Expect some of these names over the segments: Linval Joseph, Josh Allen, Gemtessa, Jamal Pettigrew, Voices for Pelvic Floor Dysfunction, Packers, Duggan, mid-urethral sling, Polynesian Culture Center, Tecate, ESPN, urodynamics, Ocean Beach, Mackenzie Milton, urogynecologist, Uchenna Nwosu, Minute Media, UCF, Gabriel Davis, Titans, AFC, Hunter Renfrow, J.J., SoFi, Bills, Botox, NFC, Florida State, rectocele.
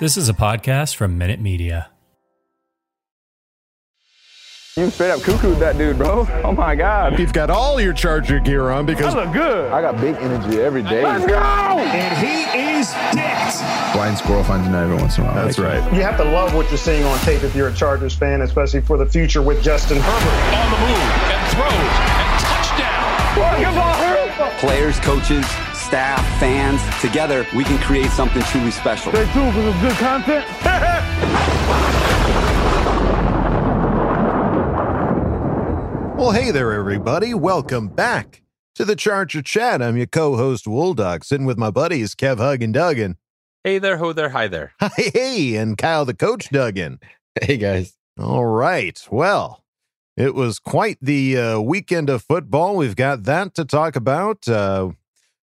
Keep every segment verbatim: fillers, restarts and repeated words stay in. This is a podcast from Minute Media. You straight up cuckooed that dude, bro. Oh, my God. You've got all your Charger gear on because... I look good. I got big energy every day. Let's go! And he is dead. Blind squirrel finds a nut every once in a while. That's right. You have to love what you're seeing on tape if you're a Chargers fan, especially for the future with Justin Herbert. On the move and throws and touchdown. Look at Herbert. Players, coaches, staff, fans, together, we can create something truly special. Stay tuned for some good content. Well, hey there, everybody. Welcome back to the Charger Chat. I'm your co-host, Wooldog, sitting with my buddies, Kev, Hug, and Duggan. Hey there, ho there, hi there. Hi, hey, and Kyle, the coach, Duggan. Hey, guys. All right. Well, it was quite the uh, weekend of football. We've got that to talk about. Uh,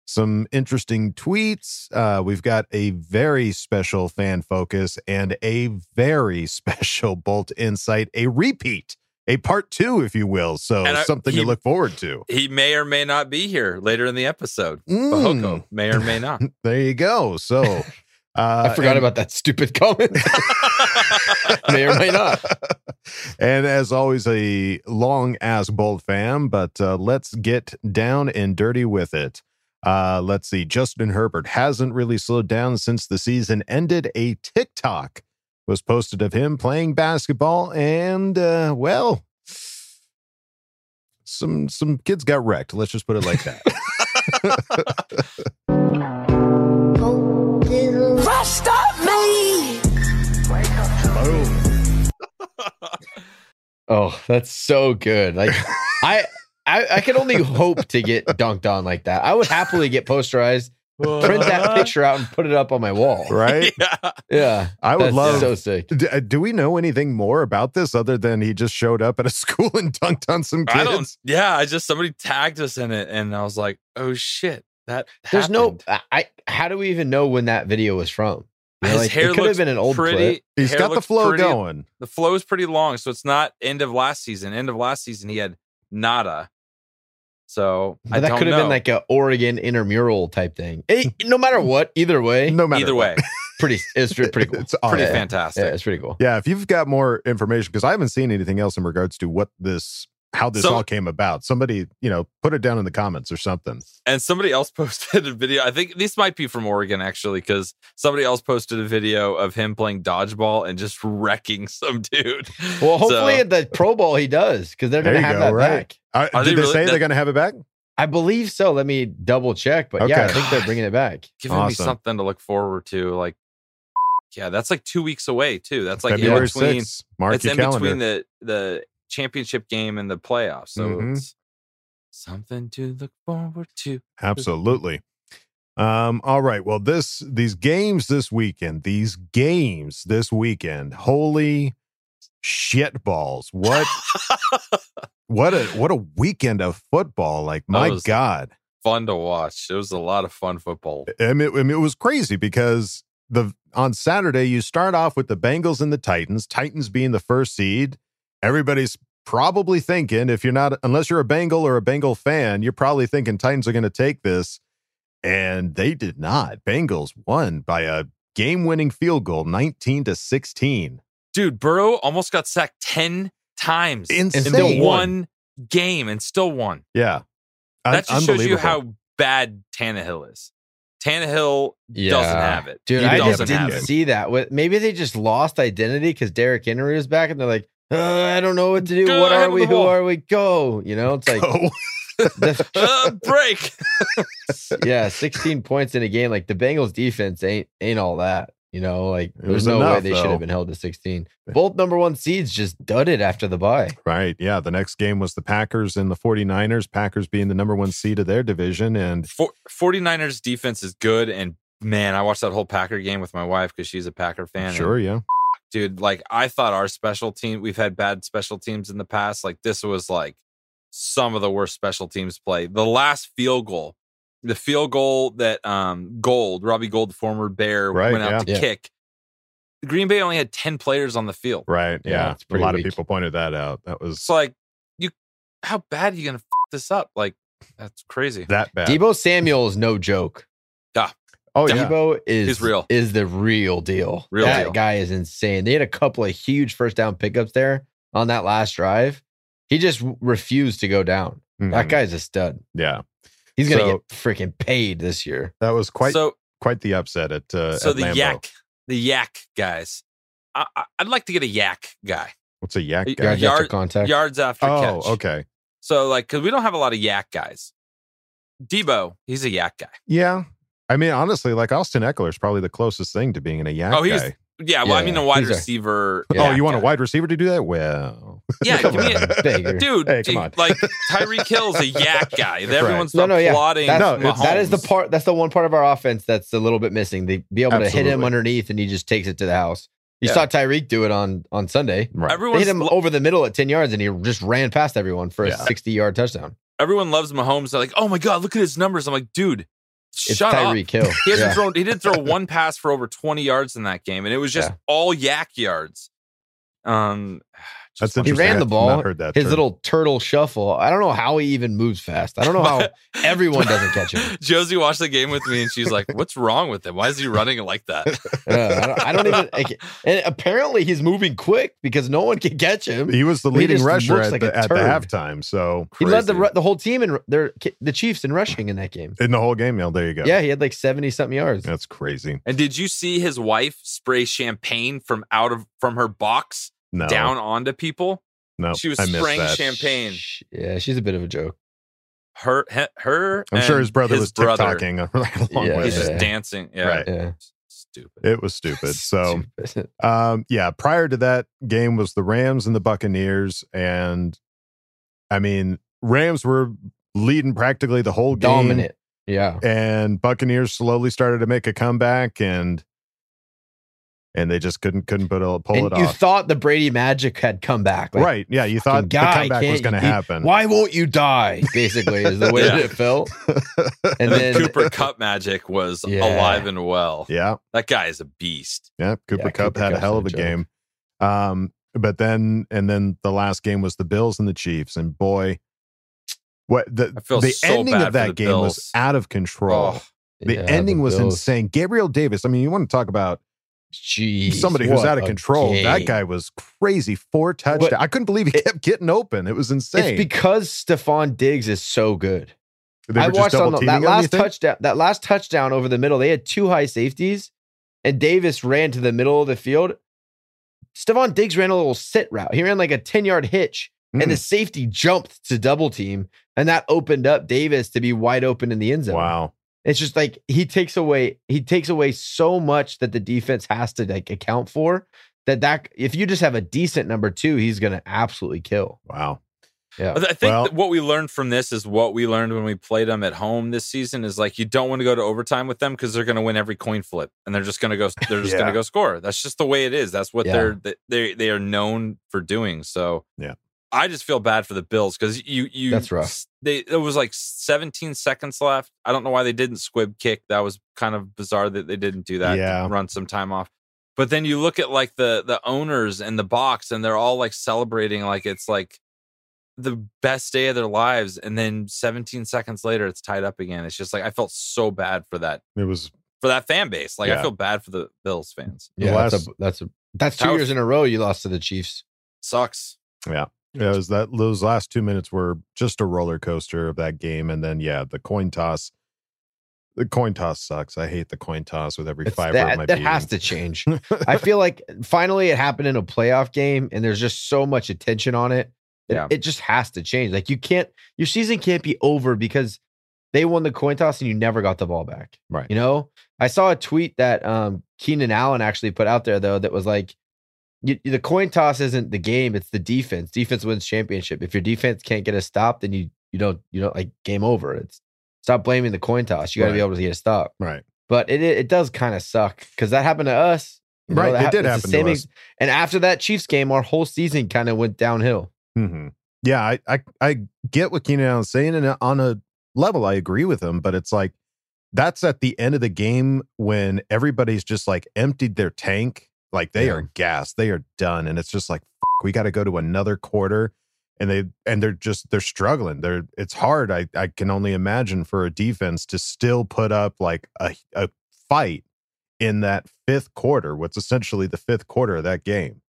Some interesting tweets. Uh, we've got a very special fan focus and a very special Bolt Insight, a repeat, a part two, if you will. So I, something he, to look forward to. He may or may not be here later in the episode. Mm. Fehoko may or may not. There you go. So uh, I forgot and, about that stupid comment. May or may not. And as always, a long ass Bolt fam, but uh, let's get down and dirty with it. Uh, let's see. Justin Herbert hasn't really slowed down since the season ended. A TikTok was posted of him playing basketball, and uh, well, some some kids got wrecked. Let's just put it like that. Rest up, me. Wake up. Oh, that's so good. Like I. I, I can only hope to get dunked on like that. I would happily get posterized, print that picture out, and put it up on my wall. Right? Yeah. Yeah. I would love. So sick. Do, do we know anything more about this other than he just showed up at a school and dunked on some kids? I don't, yeah. I just somebody tagged us in it, and I was like, "Oh shit, that." There's happened. no. I. How do we even know when that video was from? You know, His like, hair could have been an old pretty. Clip. He's got the flow pretty, going. The flow is pretty long, so it's not end of last season. End of last season, he had nada. So I that could have been like a Oregon intramural type thing. It, no matter what, either way, no matter either what. way, pretty it's pretty cool. It's pretty yeah, fantastic. Yeah, it's pretty cool. Yeah, if you've got more information, because I haven't seen anything else in regards to what this, how this so, all came about. Somebody, you know, put it down in the comments or something. And somebody else posted a video. I think this might be from Oregon actually, because somebody else posted a video of him playing dodgeball and just wrecking some dude. Well, hopefully so, at the Pro Bowl he does, because they're gonna have go, that right. back. Uh, did they, they really, say that, they're going to have it back? I believe so. Let me double check. But okay. yeah, I think they're bringing it back. Giving awesome. me something to look forward to. Like, yeah, that's like two weeks away too. That's like February in between. sixth Mark it's your in calendar. Between the, the championship game and the playoffs. So mm-hmm. it's something to look forward to. Absolutely. Um, all right. Well, this these games this weekend. These games this weekend. Holy shit balls! What? What a what a weekend of football. Like, my God. Fun to watch. It was a lot of fun football. I mean, it, I mean, it was crazy because the on Saturday, you start off with the Bengals and the Titans, Titans being the first seed. Everybody's probably thinking, if you're not, unless you're a Bengal or a Bengal fan, you're probably thinking Titans are going to take this. And they did not. Bengals won by a game-winning field goal, nineteen to sixteen. Dude, Burrow almost got sacked ten times Insane. in one game and still won. Yeah. That just shows you how bad Tannehill is. Tannehill yeah. doesn't have it. Dude, he I just didn't see that. Maybe they just lost identity because Derrick Henry was back and they're like, oh, I don't know what to do. Go what are we? Who wall. are we? Go. You know, it's like... the, uh, break. yeah, sixteen points in a game. Like, the Bengals defense ain't ain't all that. You know, like, there's no enough, way they though. should have been held to sixteen. Both number one seeds just dudded after the bye. Right, yeah. The next game was the Packers and the 49ers. Packers being the number one seed of their division. And For, 49ers defense is good. And, man, I watched that whole Packer game with my wife because she's a Packer fan. Sure, and, yeah. Dude, like, I thought our special team, we've had bad special teams in the past. Like, this was, like, some of the worst special teams play. The last field goal. The field goal that um, Gold, Robbie Gold, the former Bear, right, went out yeah. to yeah. kick. Green Bay only had ten players on the field. Right, yeah. yeah a lot weak. of people pointed that out. That was... It's like, you, how bad are you going to f*** this up? Like, that's crazy. That bad. Debo Samuel is no joke. Yeah. Oh, yeah. Debo is, He's real. is the real deal. Real that deal. guy is insane. They had a couple of huge first down pickups there on that last drive. He just refused to go down. Mm-hmm. That guy's a stud. Yeah. He's going to so, get freaking paid this year. That was quite so, quite the upset at uh, So at the Lambeau. yak, the yak guys. I, I, I'd like to get a yak guy. What's a yak guy? Yards Yard, after contact. Yards after oh, catch. Oh, okay. So, like, because we don't have a lot of yak guys. Debo, he's a yak guy. Yeah. I mean, honestly, like, Austin Eckler is probably the closest thing to being in a yak oh, he's, guy. Yeah, well, yeah, I mean, a wide receiver. A, oh, you want guy. a wide receiver to do that? Well, yeah, give me a, dude. Hey, come on. Like, Tyreek Hill's a yak guy. Everyone's right. no, no, plotting. Yeah. No, that is the part. That's the one part of our offense that's a little bit missing. They be able Absolutely. to hit him underneath, and he just takes it to the house. You yeah. saw Tyreek do it on on Sunday. Right. Everyone hit him lo- over the middle at ten yards, and he just ran past everyone for yeah. a sixty-yard touchdown. Everyone loves Mahomes. They're like, oh my god, look at his numbers. I'm like, dude. Shut it's Tyreek Hill. He hasn't yeah. thrown. He didn't throw one pass for over twenty yards in that game, and it was just yeah. all yak yards. Um, just That's he ran the ball. Heard that his term. little turtle shuffle. I don't know how he even moves fast. I don't know how everyone doesn't catch him. Josie watched the game with me, and she's like, "What's wrong with him? Why is he running like that?" uh, I, don't, I don't even. Like, and apparently, he's moving quick because no one can catch him. He was the leading rusher at, like the, at the halftime, so crazy. He led the the whole team in their the Chiefs in rushing in that game. In the whole game, yeah. There you go. Yeah, he had like seventy something yards. That's crazy. And did you see his wife spray champagne from out of from her box? No. Down onto people. No, she was spraying champagne. Yeah, she's a bit of a joke. Her, he, her. I'm sure his brother his was TikToking along yeah, with he's it. Just dancing. Yeah, right. Yeah. Stupid. It was stupid. So, stupid. um, yeah. Prior to that game was the Rams and the Buccaneers, and I mean, Rams were leading practically the whole game. Dominant. Yeah, and Buccaneers slowly started to make a comeback and. And they just couldn't couldn't put a, pull and it you off. You thought the Brady magic had come back. Like, right, yeah. You thought the comeback was going to happen. Why won't you die, basically, is the way yeah. that it felt. And then Cooper Kupp magic was yeah. alive and well. Yeah. That guy is a beast. Yeah, Cooper yeah, Kupp had Kupp's a hell of a, a game. Um, but then, and then the last game was the Bills and the Chiefs. And boy, what the, I feel the so ending bad of that game Bills. was out of control. Oh, the yeah, ending the was Bills. insane. Gabriel Davis, I mean, you want to talk about Jeez, somebody who's out of control. Game. That guy was crazy. Four touchdowns. But I couldn't believe he kept getting open. It was insane. It's because Stephon Diggs is so good. I watched on the, that last touchdown. That last touchdown over the middle. They had two high safeties, and Davis ran to the middle of the field. Stephon Diggs ran a little sit route. He ran like a ten-yard hitch, mm. and the safety jumped to double team, and that opened up Davis to be wide open in the end zone. Wow. It's just like he takes away he takes away so much that the defense has to like account for that that if you just have a decent number two, he's going to absolutely kill. Wow. Yeah. I think well, what we learned from this is what we learned when we played them at home this season is like you don't want to go to overtime with them because they're going to win every coin flip and they're just going to go they're just yeah. going to go score. That's just the way it is. That's what yeah. they're they they are known for doing. So yeah. I just feel bad for the Bills because you, you, that's rough. They, it was like seventeen seconds left. I don't know why they didn't squib kick. That was kind of bizarre that they didn't do that. Yeah. Run some time off. But then you look at like the, the owners in the box and they're all like celebrating like it's like the best day of their lives. And then seventeen seconds later, it's tied up again. It's just like I felt so bad for that. It was for that fan base. Like yeah. I feel bad for the Bills fans. Yeah, last, that's a, that's a, that's two that was, years in a row you lost to the Chiefs. Sucks. Yeah. Yeah, it was that those last two minutes were just a roller coaster of that game. And then, yeah, the coin toss. The coin toss sucks. I hate the coin toss with every it's fiber that, of my that being. That has to change. I feel like finally it happened in a playoff game and there's just so much attention on it. It, yeah. it just has to change. Like you can't, your season can't be over because they won the coin toss and you never got the ball back. Right. You know, I saw a tweet that um, Keenan Allen actually put out there though, that was like, you, the coin toss isn't the game. It's the defense. Defense wins championship. If your defense can't get a stop, then you, you don't, you don't like game over. It's, Stop blaming the coin toss. You got to right. be able to get a stop. Right. But it it, it does kind of suck because that happened to us. You know, right. It ha- did happen to us. Ex- and after that Chiefs game, our whole season kind of went downhill. Mm-hmm. Yeah. I, I I get what Keenan Allen's saying. And on a level, I agree with him. But it's like, that's at the end of the game when everybody's just like emptied their tank. Like they yeah. are gassed. They are done. And it's just like, f- we got to go to another quarter. And they and they're just they're struggling. They're it's hard. I, I can only imagine for a defense to still put up like a a fight in that fifth quarter. What's essentially the fifth quarter of that game.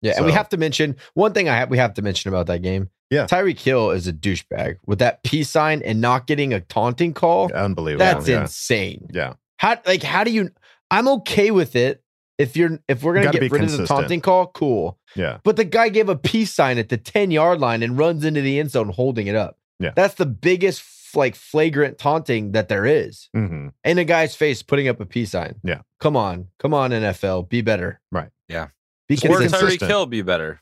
Yeah, so. And we have to mention one thing. I have we have to mention about that game. Yeah, Tyreek Hill is a douchebag with that peace sign and not getting a taunting call. Unbelievable. That's yeah. insane. Yeah. How like how do you? I'm okay with it. If you're if we're gonna get rid consistent. of the taunting call, cool. Yeah. But the guy gave a peace sign at the ten yard line and runs into the end zone holding it up. Yeah. That's the biggest like flagrant taunting that there is. Mm-hmm. In a guy's face putting up a peace sign. Yeah. Come on. Come on, N F L. Be better. Right. Yeah. Be consistent. Or Tyreek Hill be better.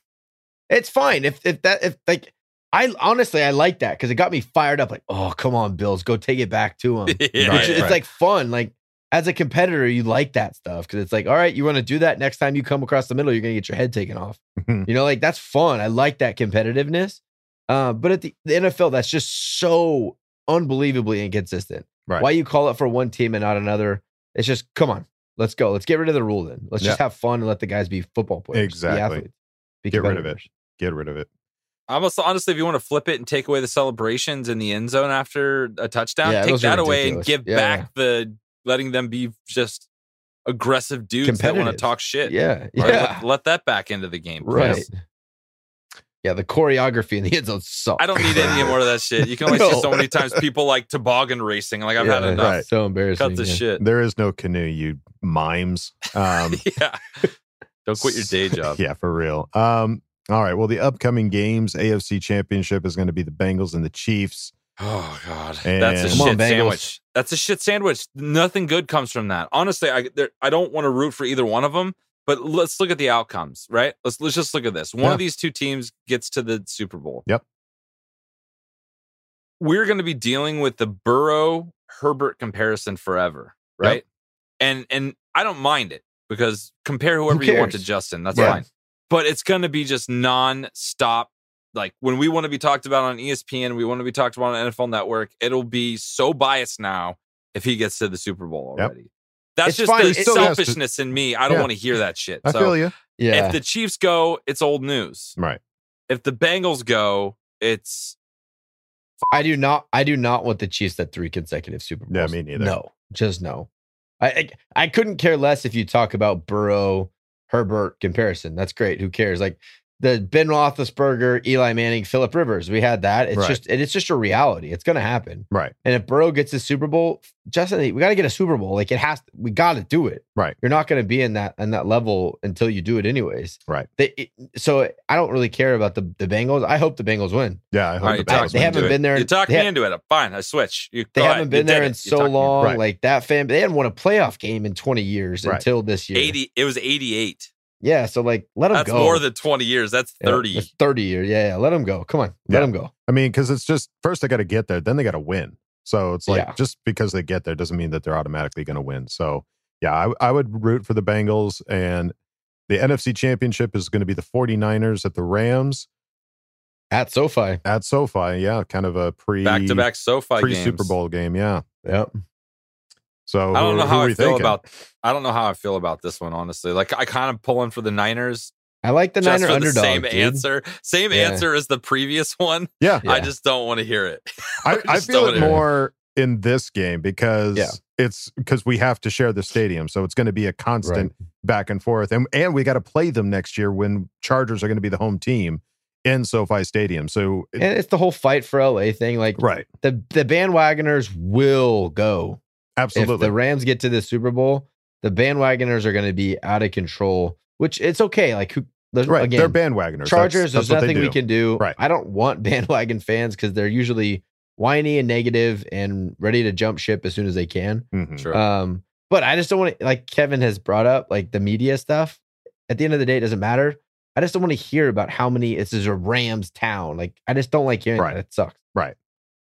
It's fine. If if that if like I honestly, I like that because it got me fired up. Like, oh, come on, Bills, go take it back to him. yeah, it's, right, it's right. like fun. Like as a competitor, you like that stuff because it's like, all right, you want to do that next time you come across the middle, you're going to get your head taken off. you know, like that's fun. I like that competitiveness. Uh, but at the, the N F L, that's just so unbelievably inconsistent. Right. Why you call it for one team and not another? It's just, come on, let's go. Let's get rid of the rule then. Let's yeah. just have fun and let the guys be football players. Exactly. Be be get rid of it. Get rid of it. Almost, honestly, if you want to flip it and take away the celebrations in the end zone after a touchdown, yeah, take that away and give yeah, back yeah. the... letting them be just aggressive dudes that want to talk shit. Yeah. yeah. Let, let that back into the game. Right. Please. Yeah. The choreography in the end zone sucks. I don't need any more of that shit. You can only no. see so many times people like toboggan racing. Like I've yeah, had enough. Right. So embarrassing. Cut the yeah. shit. There is no canoe, you mimes. Um, yeah. Don't quit your day job. Yeah, for real. Um, all right. Well, the upcoming games, A F C Championship is going to be the Bengals and the Chiefs. Oh God, and that's a shit on, sandwich. That's a shit sandwich. Nothing good comes from that. Honestly, I there, I don't want to root for either one of them. But let's look at the outcomes, right? Let's let's just look at this. One yeah. of these two teams gets to the Super Bowl. Yep. We're going to be dealing with the Burrow Herbert comparison forever, right? Yep. And and I don't mind it because compare whoever you want to Justin. That's yeah. fine. But it's going to be just non-stop. Like when we want to be talked about on E S P N, we want to be talked about on N F L Network. It'll be so biased now if he gets to the Super Bowl already. Yep. That's it's just fine. the it selfishness to... in me. I don't yeah. want to hear that shit. I so feel you. Yeah. If the Chiefs go, it's old news. Right. If the Bengals go, it's. I do not. I do not want the Chiefs at three consecutive Super Bowls. Yeah, me neither. No, just no. I I, I couldn't care less if you talk about Burrow Herbert comparison. That's great. Who cares? Like. The Ben Roethlisberger, Eli Manning, Phillip Rivers. We had that. It's right. just and it's just a reality. It's going to happen. Right. And if Burrow gets a Super Bowl, Justin, we got to get a Super Bowl. Like it has to, we got to do it. Right. You're not going to be in that in that level until you do it anyways. Right. They, it, so I don't really care about the, the Bengals. I hope the Bengals win. Yeah. I hope right, the Bengals They haven't been there. You talk me into it. I'm fine. I switch. You, they haven't been there in so long. Right. Like that fan, they hadn't won a playoff game in twenty years right. until this year. eighty It was eighty-eight Yeah, so like let him go. That's more than twenty years That's thirty Yeah, that's thirty years Yeah, yeah, let him go. Come on, let yeah. him go. I mean, because it's just first they got to get there, then they got to win. So it's like yeah. just because they get there doesn't mean that they're automatically going to win. So yeah, I, I would root for the Bengals, and the N F C Championship is going to be the forty-niners at the Rams. At SoFi. At SoFi, yeah. Kind of a pre... Back-to-back SoFi pre games. Super Bowl game, yeah. Yep. So I don't who, know how I feel thinking? about... I don't know how I feel about this one, honestly. Like, I kind of pulling for the Niners. I like the Niner for underdog. The same dude. answer. Same yeah. answer as the previous one. Yeah. yeah. I just don't want to hear it. I, I feel it more it. in this game because... Yeah. It's because we have to share the stadium, so it's going to be a constant right. back and forth, and and we got to play them next year when Chargers are going to be the home team in SoFi Stadium. So, it, and it's the whole fight for L A thing, like right. the the bandwagoners will go absolutely. If the Rams get to the Super Bowl, the bandwagoners are going to be out of control, which it's okay. Like who, right, again, they're bandwagoners. Chargers, that's, that's there's nothing we can do. Right. I don't want bandwagon fans because they're usually whiny and negative and ready to jump ship as soon as they can. Mm-hmm. Sure. Um, but I just don't want to, like Kevin has brought up, like the media stuff. At the end of the day, it doesn't matter. I just don't want to hear about how many, this is a Rams town. Like, I just don't like hearing right. that. It sucks. Right.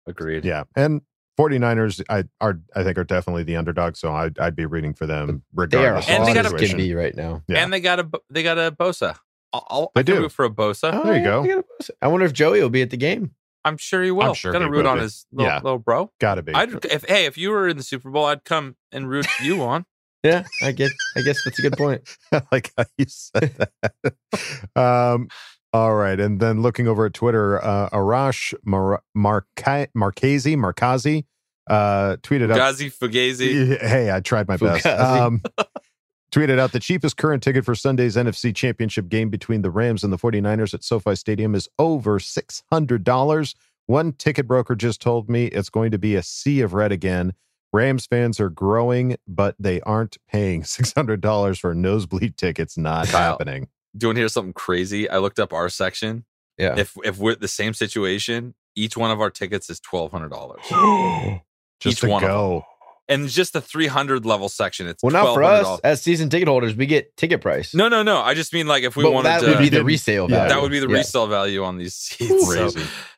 Agreed. Yeah. And forty-niners, I are I think are definitely the underdog, so I'd, I'd be rooting for them regardless. They are and they got a be right now. Yeah. And they got a, they got a Bosa. I'll, I'll, I, I do root for a Bosa. Oh, there you yeah, go. I wonder if Joey will be at the game. I'm sure he will. I'm sure gonna root on be. his little, yeah. little bro. Gotta be. I'd, if hey, if you were in the Super Bowl, I'd come and root you on. yeah, I get. I guess that's a good point. I like how you said that. um, all right, and then looking over at Twitter, uh, Arash Mar- Mar- Mar- Marchese Markazi uh, tweeted out. Fugazi Fugazi. Hey, I tried my Fugazi. best. Um, tweeted out the cheapest current ticket for Sunday's N F C Championship game between the Rams and the forty-niners at SoFi Stadium is over six hundred dollars. One ticket broker just told me it's going to be a sea of red again. Rams fans are growing, but they aren't paying six hundred dollars for nosebleed tickets. Not Kyle, happening. Do you want to hear something crazy? I looked up our section. Yeah. If if we're the same situation, each one of our tickets is twelve hundred dollars. just each to one go. Of them. And just the three hundred level section, it's well, not for us as season ticket holders. We get ticket price. No, no, no. I just mean like if we but wanted that would to, be the resale value. That would be the yeah. resale value on these seats. So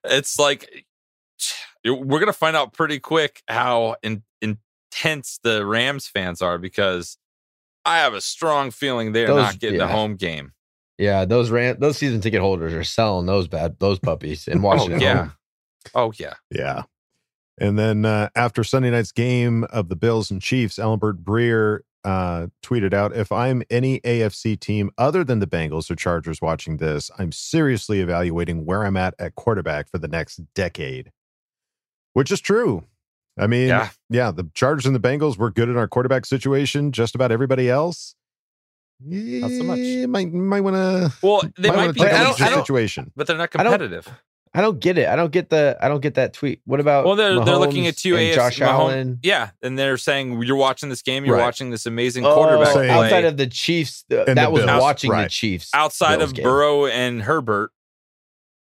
it's like we're gonna find out pretty quick how in, intense the Rams fans are because I have a strong feeling they're those, not getting yeah. a home game. Yeah, those Ram, those season ticket holders are selling those bad those puppies in Washington. oh, yeah. Oh yeah. Yeah. And then uh, after Sunday night's game of the Bills and Chiefs, Albert Breer uh, tweeted out, if I'm any A F C team other than the Bengals or Chargers watching this, I'm seriously evaluating where I'm at at quarterback for the next decade, which is true. I mean, yeah, yeah the Chargers and the Bengals were good in our quarterback situation. Just about everybody else. Not so much. Might, might want to. Well, they might, might be. I don't, I don't, situation. But they're not competitive. I don't get it. I don't get the. I don't get that tweet. What about? Well, they're Mahomes they're looking at you, A F C, Josh Mahomes, Allen. Yeah, and they're saying you're watching this game. You're right. watching this amazing oh, quarterback play. Outside of the Chiefs. Uh, that the was Bills. watching right. the Chiefs. Outside Bills of game. Burrow and Herbert,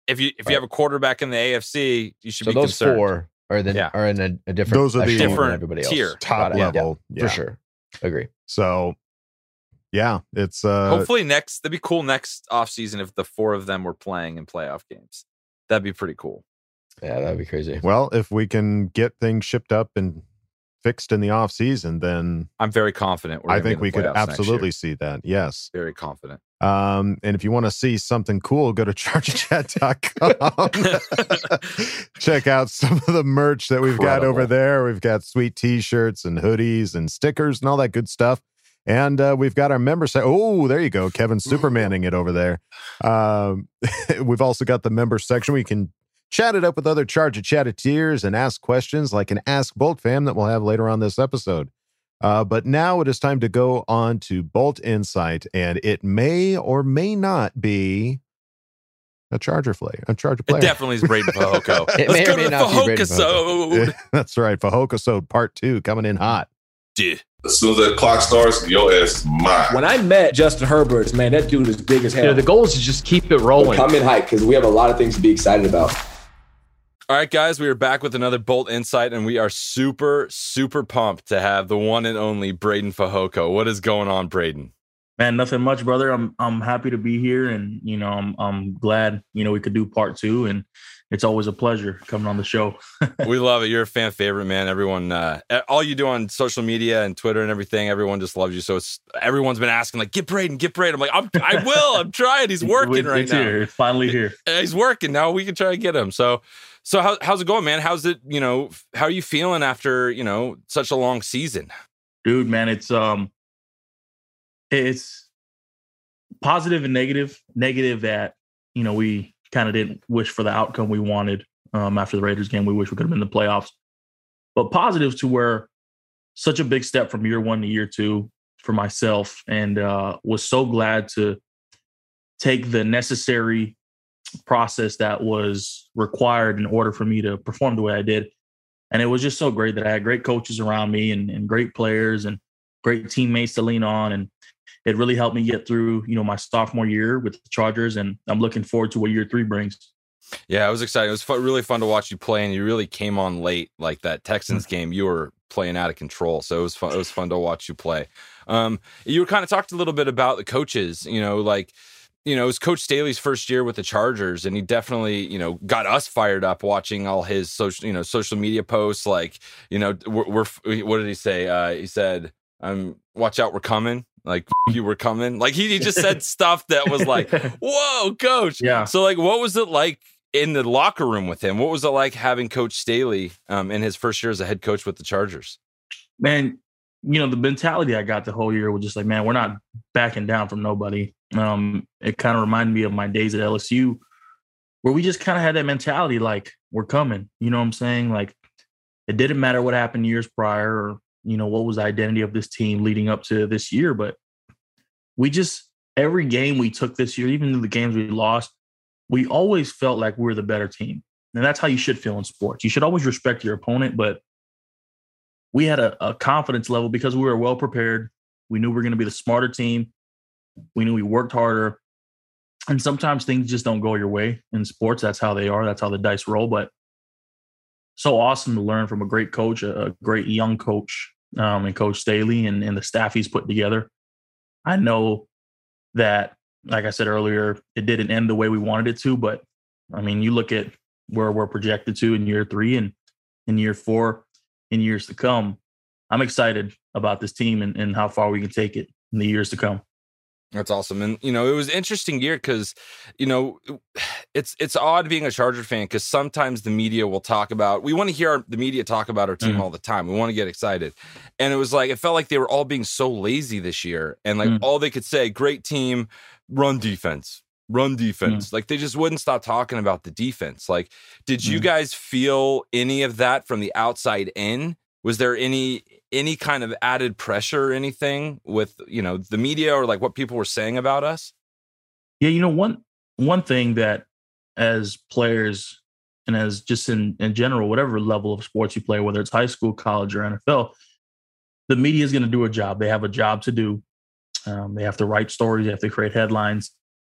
if you if right. you have a quarterback in the A F C, you should so be those concerned. Four are the yeah. are in a, a different those are the different everybody else. Tier top yeah. level yeah. for yeah. sure. Agree. So. Yeah, it's uh, hopefully next. That'd be cool next offseason if the four of them were playing in playoff games. That'd be pretty cool. Yeah, that'd be crazy. Well, if we can get things shipped up and fixed in the off season, then I'm very confident. We're I think we could absolutely see that. Yes. Very confident. Um, and if you want to see something cool, go to charger chat dot com. Check out some of the merch that we've Incredible. got over there. We've got sweet t-shirts and hoodies and stickers and all that good stuff. And uh, we've got our member section. Oh, there you go. Kevin's supermanning it over there. Um, we've also got the member section. We can chat it up with other Charger Chatteteers and ask questions like an Ask Bolt fam that we'll have later on this episode. Uh, but now it is time to go on to Bolt Insight, and it may or may not be a Charger player. A Charger player. It definitely is Braden Fehoko. Let's may go or may to not the Fehokasode. That's right. Fehokasode Part two coming in hot. Yeah. As soon as that clock starts, your ass is mine. When I met Justin Herbert, man, that dude is big as hell. Yeah, the goal is to just keep it rolling. Come in hype because we have a lot of things to be excited about. All right, guys, we are back with another Bolt Insight, and we are super, super pumped to have the one and only Braden Fehoko. What is going on, Braden? Man, nothing much, brother. I'm I'm happy to be here, and you know, I'm I'm glad you know we could do part two, and it's always a pleasure coming on the show. We love it. You're a fan favorite, man. Everyone, uh, all you do on social media and Twitter and everything, everyone just loves you. So it's everyone's been asking, like, get Braden, get Braden. I'm like, I'm, I will. I'm trying. He's working it's right now. Here. It's finally here. He's working now. We can try to get him. So, so how, how's it going, man? How's it? You know, how are you feeling after you know such a long season, dude? Man, it's um, it's positive and negative. Negative that you know we. Kind of didn't wish for the outcome we wanted um, after the Raiders game. We wish we could have been in the playoffs. But positive to where such a big step from year one to year two for myself, and uh, was so glad to take the necessary process that was required in order for me to perform the way I did. And it was just so great that I had great coaches around me and, and great players and great teammates to lean on. And it really helped me get through, you know, my sophomore year with the Chargers, and I'm looking forward to what year three brings. Yeah, it was exciting. It was fun, really fun to watch you play, and you really came on late. Like that Texans game, you were playing out of control, so it was fun. It was fun to watch you play. Um, you were kind of talked a little bit about the coaches, you know, like. You know, it was Coach Staley's first year with the Chargers, and he definitely, you know, got us fired up watching all his social, you know, social media posts. Like, you know, we're, we're what did he say? Uh, he said, "Um, watch out, we're coming." Like you were coming. Like he, he just said stuff that was like, "Whoa, Coach!" Yeah. So, like, what was it like in the locker room with him? What was it like having Coach Staley um, in his first year as a head coach with the Chargers? Man, you know, the mentality I got the whole year was just like, man, we're not backing down from nobody. Um, it kind of reminded me of my days at L S U, where we just kind of had that mentality, like we're coming. You know what I'm saying? Like it didn't matter what happened years prior, or you know what was the identity of this team leading up to this year. But we just every game we took this year, even the games we lost, we always felt like we were the better team, and that's how you should feel in sports. You should always respect your opponent, but we had a, a confidence level because we were well prepared. We knew we were going to be the smarter team. We knew we worked harder, and sometimes things just don't go your way in sports. That's how they are. That's how the dice roll. But so awesome to learn from a great coach, a great young coach, um, and Coach Staley and, and the staff he's put together. I know that, like I said earlier, it didn't end the way we wanted it to, but I mean, you look at where we're projected to in year three and in year four in years to come. I'm excited about this team and, and how far we can take it in the years to come. That's awesome. And, you know, it was an interesting year because, you know, it's it's odd being a Charger fan because sometimes the media will talk about, we want to hear our, the media talk about our team mm-hmm. all the time. We want to get excited. And it was like, it felt like they were all being so lazy this year. And like mm-hmm. all they could say, great team, run defense, run defense. Mm-hmm. Like they just wouldn't stop talking about the defense. Like, did mm-hmm. you guys feel any of that from the outside in? Was there any any kind of added pressure or anything with, you know, the media or like what people were saying about us? Yeah, you know, one one thing that as players and as just in, in general, whatever level of sports you play, whether it's high school, college, or N F L, the media is going to do a job. They have a job to do. Um, they have to write stories. They have to create headlines.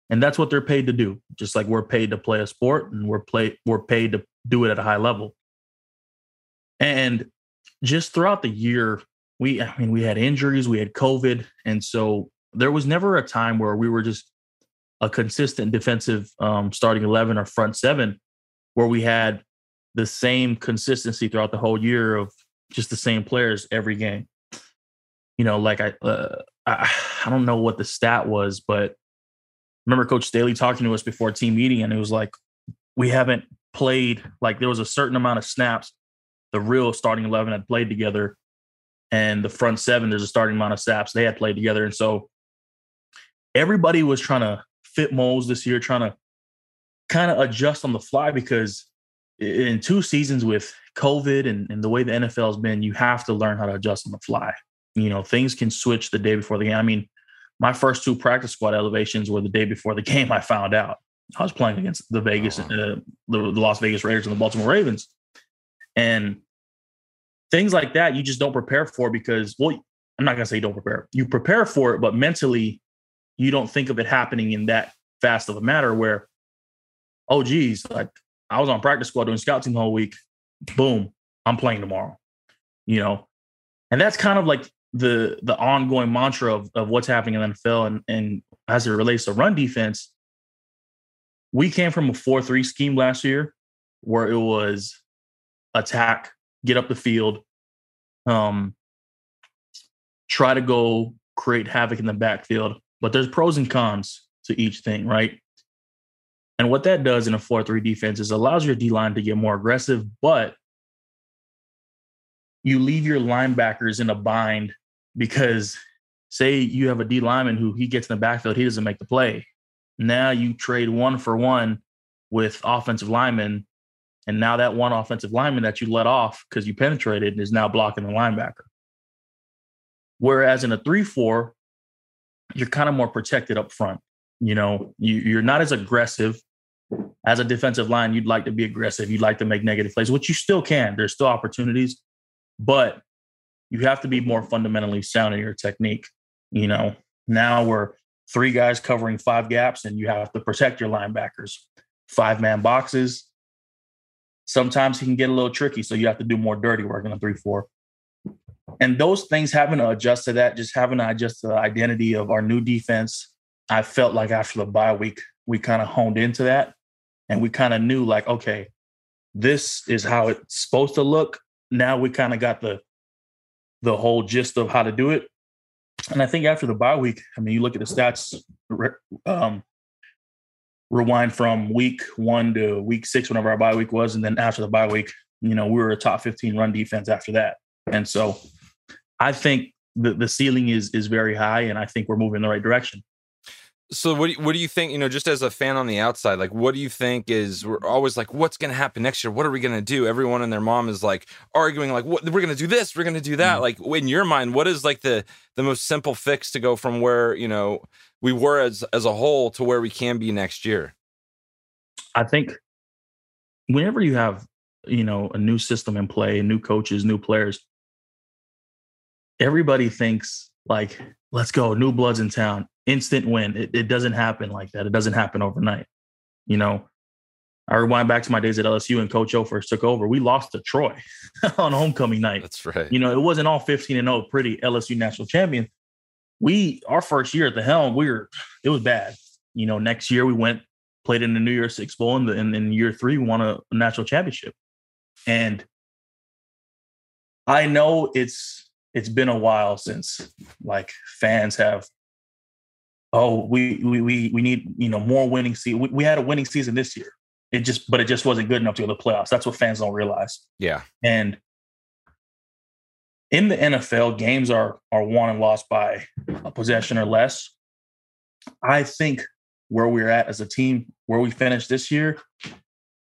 And that's what they're paid to do. Just like we're paid to play a sport and we're play, we're paid to do it at a high level. And just throughout the year, we, I mean, we had injuries, we had COVID. And so there was never a time where we were just a consistent defensive um, starting eleven or front seven, where we had the same consistency throughout the whole year of just the same players every game. You know, like I, uh, I, I don't know what the stat was, but I remember Coach Staley talking to us before team meeting, and it was like, we haven't played, like there was a certain amount of snaps the real starting eleven had played together, and the front seven, there's a starting amount of snaps they had played together. And so everybody was trying to fit molds this year, trying to kind of adjust on the fly, because in two seasons with COVID and, and the way the N F L has been, you have to learn how to adjust on the fly. You know, things can switch the day before the game. I mean, my first two practice squad elevations were the day before the game. I found out I was playing against the Vegas, uh, the, the Las Vegas Raiders and the Baltimore Ravens. And things like that, you just don't prepare for, because, well, I'm not going to say you don't prepare. You prepare for it, but mentally, you don't think of it happening in that fast of a matter where, oh, geez, like I was on practice squad doing scout team the whole week. Boom, I'm playing tomorrow, you know. And that's kind of like the the ongoing mantra of, of what's happening in the N F L. And, and as it relates to run defense, we came from a four three scheme last year where it was attack, get up the field, um, try to go create havoc in the backfield. But there's pros and cons to each thing, right? And what that does in a four three defense is allows your D-line to get more aggressive, but you leave your linebackers in a bind because say you have a D lineman who he gets in the backfield, he doesn't make the play. Now you trade one for one with offensive linemen, and now that one offensive lineman that you let off because you penetrated is now blocking the linebacker. Whereas in a three four, you're kind of more protected up front. You know, you, you're not as aggressive as a defensive line. You'd like to be aggressive. You'd like to make negative plays, which you still can. There's still opportunities, but you have to be more fundamentally sound in your technique. You know, now we're three guys covering five gaps and you have to protect your linebackers, five man boxes. Sometimes he can get a little tricky. So you have to do more dirty work in a three, four. And those things, having to adjust to that, just having to adjust to the identity of our new defense. I felt like after the bye week, we kind of honed into that and we kind of knew like, okay, this is how it's supposed to look. Now we kind of got the, the whole gist of how to do it. And I think after the bye week, I mean, you look at the stats, um, rewind from week one to week six, whenever our bye week was. And then after the bye week, you know, we were a top fifteen run defense after that. And so I think the, the ceiling is, is very high, and I think we're moving in the right direction. So what do, you, what do you think, you know, just as a fan on the outside, like, what do you think is, we're always like, what's going to happen next year? What are we going to do? Everyone and their mom is like arguing, like, what, we're going to do this, we're going to do that. Mm-hmm. Like, in your mind, what is like the, the most simple fix to go from where, you know, we were as, as a whole to where we can be next year? I think whenever you have, you know, a new system in play, new coaches, new players, everybody thinks like, let's go, new blood's in town. Instant win. It, it doesn't happen like that. It doesn't happen overnight. You know, I rewind back to my days at L S U and Coach O first took over. We lost to Troy on homecoming night. That's right. You know, it wasn't all fifteen and oh pretty L S U national champion. We, our first year at the helm, we were, it was bad. You know, next year we went, played in the New Year's Six Bowl, and in, in year three, we won a national championship. And I know it's, it's been a while since like fans have, oh, we we we we need, you know, more winning season. We, we had a winning season this year. It just, but it just wasn't good enough to go to the playoffs. That's what fans don't realize. Yeah. And in the N F L, games are are won and lost by a possession or less. I think where we're at as a team, where we finished this year,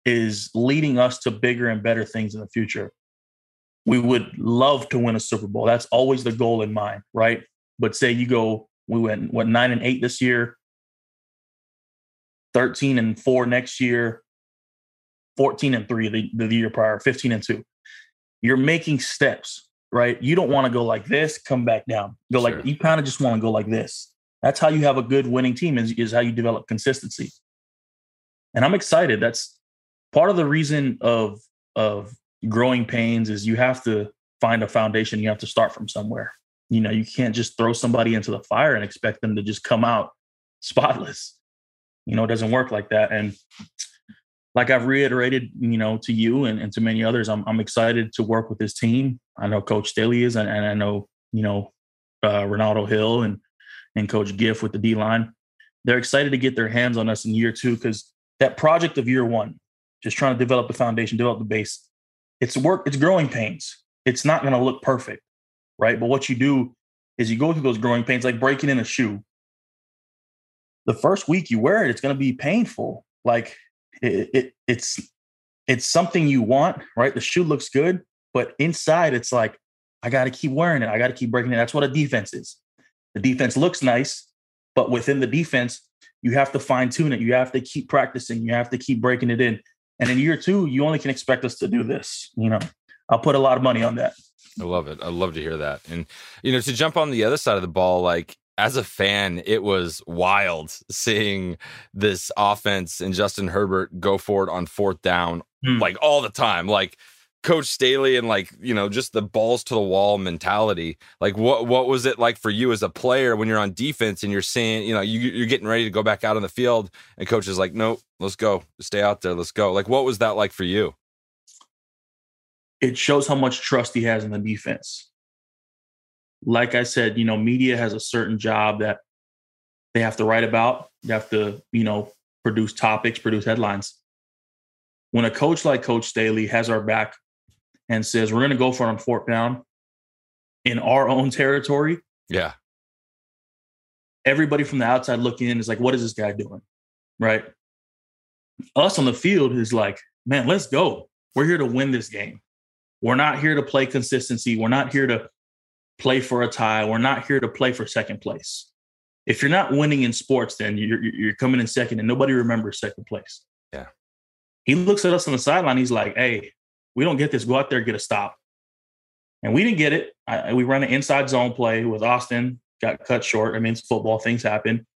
is leading us to bigger and better things in the future. We would love to win a Super Bowl. That's always the goal in mind, right? But say you go, we went, what, nine and eight this year, thirteen and four next year, fourteen and three the, the year prior, fifteen and two. You're making steps, right? You don't want to go like this, come back down. Go sure. Like, you kind of just want to go like this. That's how you have a good winning team, is, is how you develop consistency. And I'm excited. That's part of the reason of, of growing pains is you have to find a foundation. You have to start from somewhere. You know, you can't just throw somebody into the fire and expect them to just come out spotless. You know, it doesn't work like that. And like I've reiterated, you know, to you and, and to many others, I'm I'm excited to work with this team. I know Coach Staley is, and, and I know, you know, uh, Ronaldo Hill and, and Coach Giff with the D-line. They're excited to get their hands on us in year two, because that project of year one, just trying to develop the foundation, develop the base, it's work, it's growing pains. It's not going to look perfect. Right. But what you do is you go through those growing pains, like breaking in a shoe. The first week you wear it, it's going to be painful. Like it, it, it's it's something you want. Right. The shoe looks good, but inside it's like, I got to keep wearing it. I got to keep breaking it. That's what a defense is. The defense looks nice, but within the defense, you have to fine tune it. You have to keep practicing. You have to keep breaking it in. And in year two, you only can expect us to do this. You know, I'll put a lot of money on that. I love it. I love to hear that. And, you know, to jump on the other side of the ball, like as a fan, it was wild seeing this offense and Justin Herbert go for it on fourth down, mm. like all the time. Like Coach Staley and, like, you know, just the balls to the wall mentality. Like, what what was it like for you as a player when you're on defense and you're seeing, you know, you, you're getting ready to go back out on the field and coach is like, no, let's go, stay out there, let's go. Like, what was that like for you? It shows how much trust he has in the defense. Like I said, you know, media has a certain job that they have to write about. They have to, you know, produce topics, produce headlines. When a coach like Coach Staley has our back and says, we're going to go for it on fourth down in our own territory. Yeah. Everybody from the outside looking in is like, what is this guy doing? Right. Us on the field is like, man, let's go. We're here to win this game. We're not here to play consistency. We're not here to play for a tie. We're not here to play for second place. If you're not winning in sports, then you're, you're coming in second and nobody remembers second place. Yeah. He looks at us on the sideline. He's like, hey, we don't get this. Go out there, get a stop. And we didn't get it. I, we ran an inside zone play with Austin, got cut short. I mean, it's football. Things happen.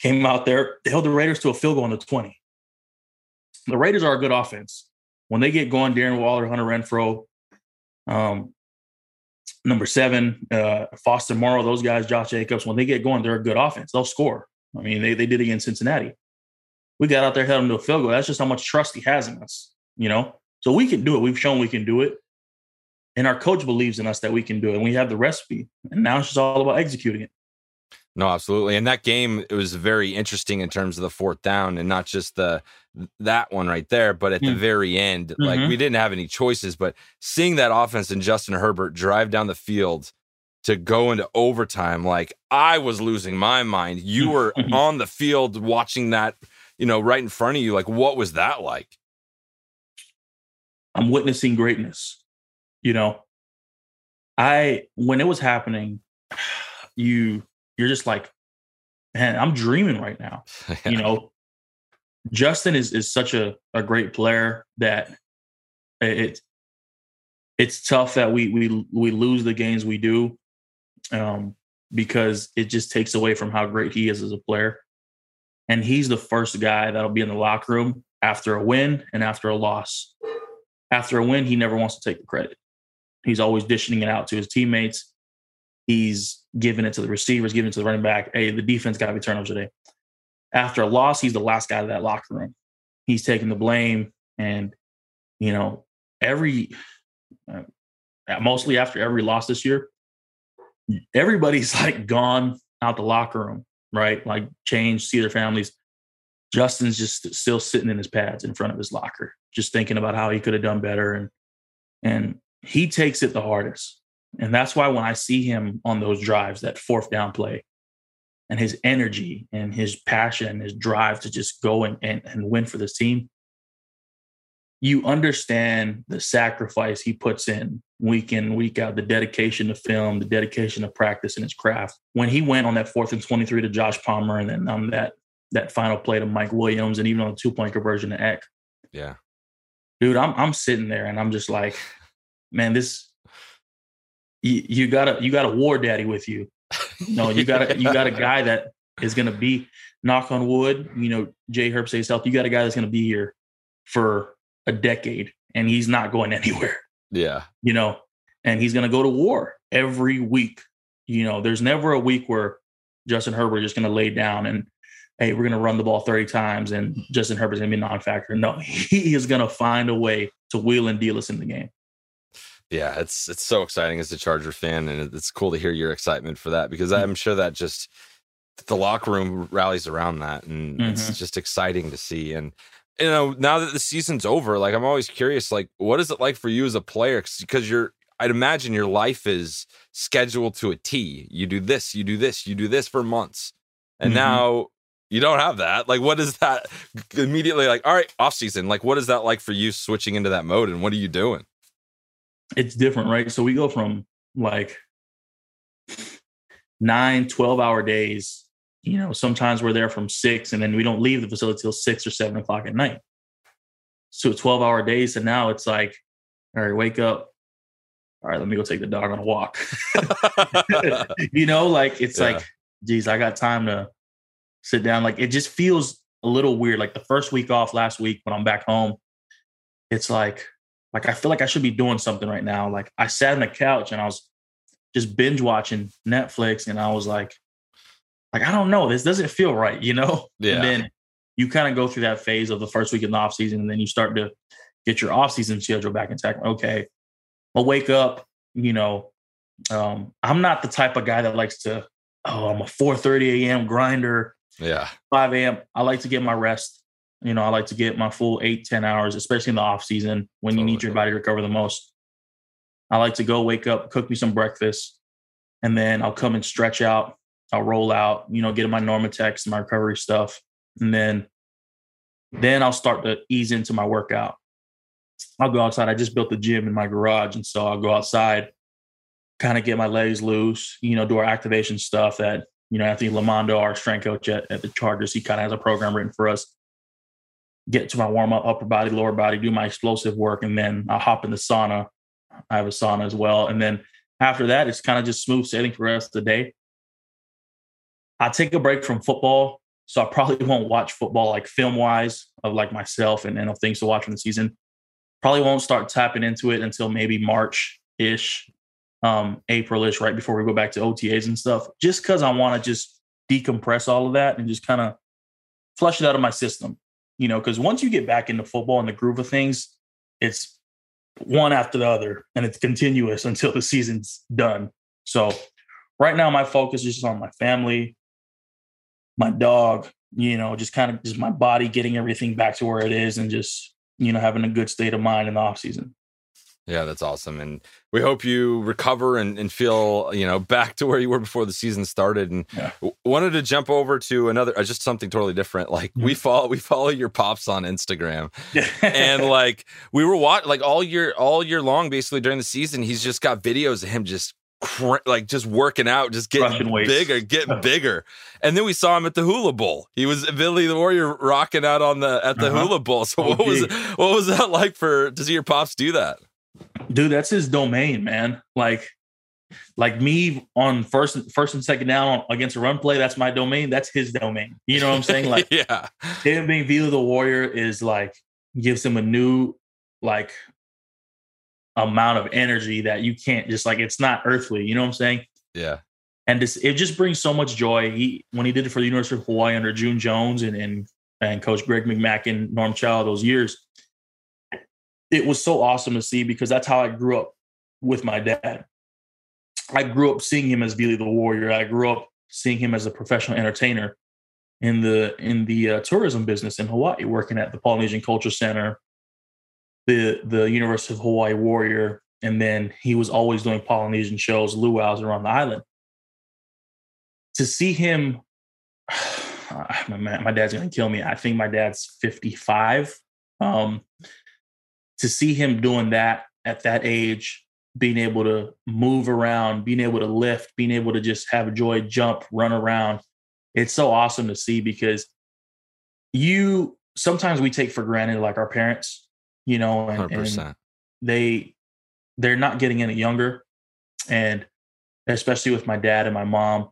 Came out there. They held the Raiders to a field goal on the twenty. The Raiders are a good offense. When they get going, Darren Waller, Hunter Renfrow, um, number seven, uh, Foster Morrow, those guys, Josh Jacobs, when they get going, they're a good offense. They'll score. I mean, they, they did it against Cincinnati. We got out there, held him to a field goal. That's just how much trust he has in us, you know? So we can do it. We've shown we can do it. And our coach believes in us that we can do it. And we have the recipe. And now it's just all about executing it. No, absolutely. And that game, it was very interesting in terms of the fourth down and not just the that one right there, but at mm. the very end, mm-hmm. like we didn't have any choices. But seeing that offense and Justin Herbert drive down the field to go into overtime, like I was losing my mind. You were on the field watching that, you know, right in front of you. Like, what was that like? I'm witnessing greatness. You know, I, when it was happening, you, you're just like, man, I'm dreaming right now. You know, Justin is, is such a, a great player that it, it's tough that we, we, we lose the games we do, um, because it just takes away from how great he is as a player. And he's the first guy that'll be in the locker room after a win and after a loss. After a win, he never wants to take the credit. He's always dishing it out to his teammates. He's giving it to the receivers, giving it to the running back. Hey, the defense got to be turnovers today. After a loss, he's the last guy to that locker room. He's taking the blame. And, you know, every uh, mostly after every loss this year, everybody's like gone out the locker room. Right? Like change, see their families. Justin's just still sitting in his pads in front of his locker, just thinking about how he could have done better. And, and he takes it the hardest. And that's why when I see him on those drives, that fourth down play and his energy and his passion, and his drive to just go and, and, and win for this team, you understand the sacrifice he puts in week in, week out, the dedication to film, the dedication to practice and his craft. When he went on that fourth and twenty-three to Josh Palmer and then on that that final play to Mike Williams and even on the two-point conversion to Eck. Yeah. Dude, I'm I'm sitting there and I'm just like, man, this you, you got a you got a war daddy with you. No, you got a you got a guy that is gonna be, knock on wood, you know, Jay Herb stays healthy, you got a guy that's gonna be here for a decade and he's not going anywhere. Yeah. You know, and he's going to go to war every week. You know, there's never a week where Justin Herbert is just going to lay down and, hey, we're going to run the ball thirty times and Justin Herbert's going to be a non-factor. No, he is going to find a way to wheel and deal us in the game. Yeah, it's it's so exciting as a Charger fan, and it's cool to hear your excitement for that because I'm sure that just the locker room rallies around that, and mm-hmm. it's just exciting to see. And you know, now that the season's over, like I'm always curious, like what is it like for you as a player? Because you're, I'd imagine your life is scheduled to a T. You do this, you do this, you do this for months, and mm-hmm. now you don't have that. Like, what is that immediately? Like, all right, off season. Like, what is that like for you switching into that mode, and what are you doing? It's different, right? So we go from like nine, twelve-hour days. You know, sometimes we're there from six and then we don't leave the facility till six or seven o'clock at night. So twelve hour days. And now it's like, all right, wake up. All right, let me go take the dog on a walk. You know, like, it's yeah. like, geez, I got time to sit down. Like, it just feels a little weird. Like the first week off last week when I'm back home, it's like, Like, I feel like I should be doing something right now. Like, I sat on the couch and I was just binge watching Netflix. And I was like, like, I don't know, this doesn't feel right, you know? Yeah. And then you kind of go through that phase of the first week in the off season. And then you start to get your off season schedule back intact. Okay, I'll wake up, you know, um, I'm not the type of guy that likes to, oh, I'm a four thirty a.m. grinder. Yeah. five a.m. I like to get my rest. You know, I like to get my full eight, ten hours, especially in the off season when totally. you need your body to recover the most. I like to go wake up, cook me some breakfast, and then I'll come and stretch out. I'll roll out, you know, get my Normatex, my recovery stuff. And then, then I'll start to ease into my workout. I'll go outside. I just built the gym in my garage. And so I'll go outside, kind of get my legs loose, you know, do our activation stuff that, you know, Anthony Lamondo, our strength coach at, at the Chargers, he kind of has a program written for us. Get to my warm up, upper body, lower body, do my explosive work. And then I hop in the sauna. I have a sauna as well. And then after that, it's kind of just smooth sailing for the rest of the day. I take a break from football. So I probably won't watch football, like film wise, of like myself and, and of things to watch in the season. Probably won't start tapping into it until maybe March ish, um, April ish, right before we go back to O T As and stuff, just because I want to just decompress all of that and just kind of flush it out of my system. You know, because once you get back into football and the groove of things, it's one after the other and it's continuous until the season's done. So right now, my focus is just on my family, my dog, you know, just kind of just my body, getting everything back to where it is and just, you know, having a good state of mind in the off season. Yeah, that's awesome. And we hope you recover and, and feel, you know, back to where you were before the season started. And yeah. w- wanted to jump over to another, uh, just something totally different. Like mm-hmm. we follow, we follow your pops on Instagram and like we were watching like all year, all year long, basically during the season, he's just got videos of him just cr- like just working out, just getting bigger, getting bigger. And then we saw him at the Hula Bowl. He was Vili the Warrior rocking out on the, at the uh-huh. Hula Bowl. So oh, what was, what was that like for, to see your pops do that? Dude, that's his domain, man. Like, like me on first, first and second down against a run play. That's my domain. That's his domain. You know what I'm saying? Like, yeah. Him being Vili the Warrior is like gives him a new like amount of energy that you can't just like. It's not earthly. You know what I'm saying? Yeah. And this, it just brings so much joy. He when he did it for the University of Hawaii under June Jones and and and Coach Greg McMackin, Norm Child, those years. It was so awesome to see because that's how I grew up with my dad. I grew up seeing him as Vili the Warrior. I grew up seeing him as a professional entertainer in the in the uh, tourism business in Hawaii, working at the Polynesian Culture Center, the the University of Hawaii Warrior, and then he was always doing Polynesian shows, luau's around the island. To see him, my, my dad's gonna kill me. I think my dad's fifty-five. Um, To see him doing that at that age, being able to move around, being able to lift, being able to just have joy, jump, run around. It's so awesome to see because you sometimes we take for granted like our parents, you know, and, and they they're not getting any younger. And especially with my dad and my mom,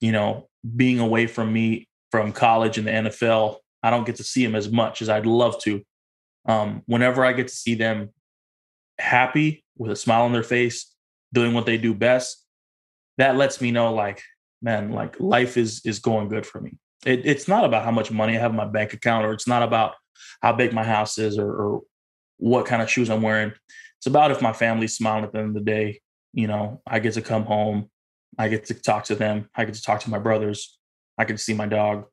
you know, being away from me from college and the N F L, I don't get to see him as much as I'd love to. Um, whenever I get to see them happy with a smile on their face, doing what they do best, that lets me know like, man, like life is, is going good for me. It, it's not about how much money I have in my bank account, or it's not about how big my house is or, or what kind of shoes I'm wearing. It's about if my family's smiling at the end of the day, you know, I get to come home. I get to talk to them. I get to talk to my brothers. I get to see my dog.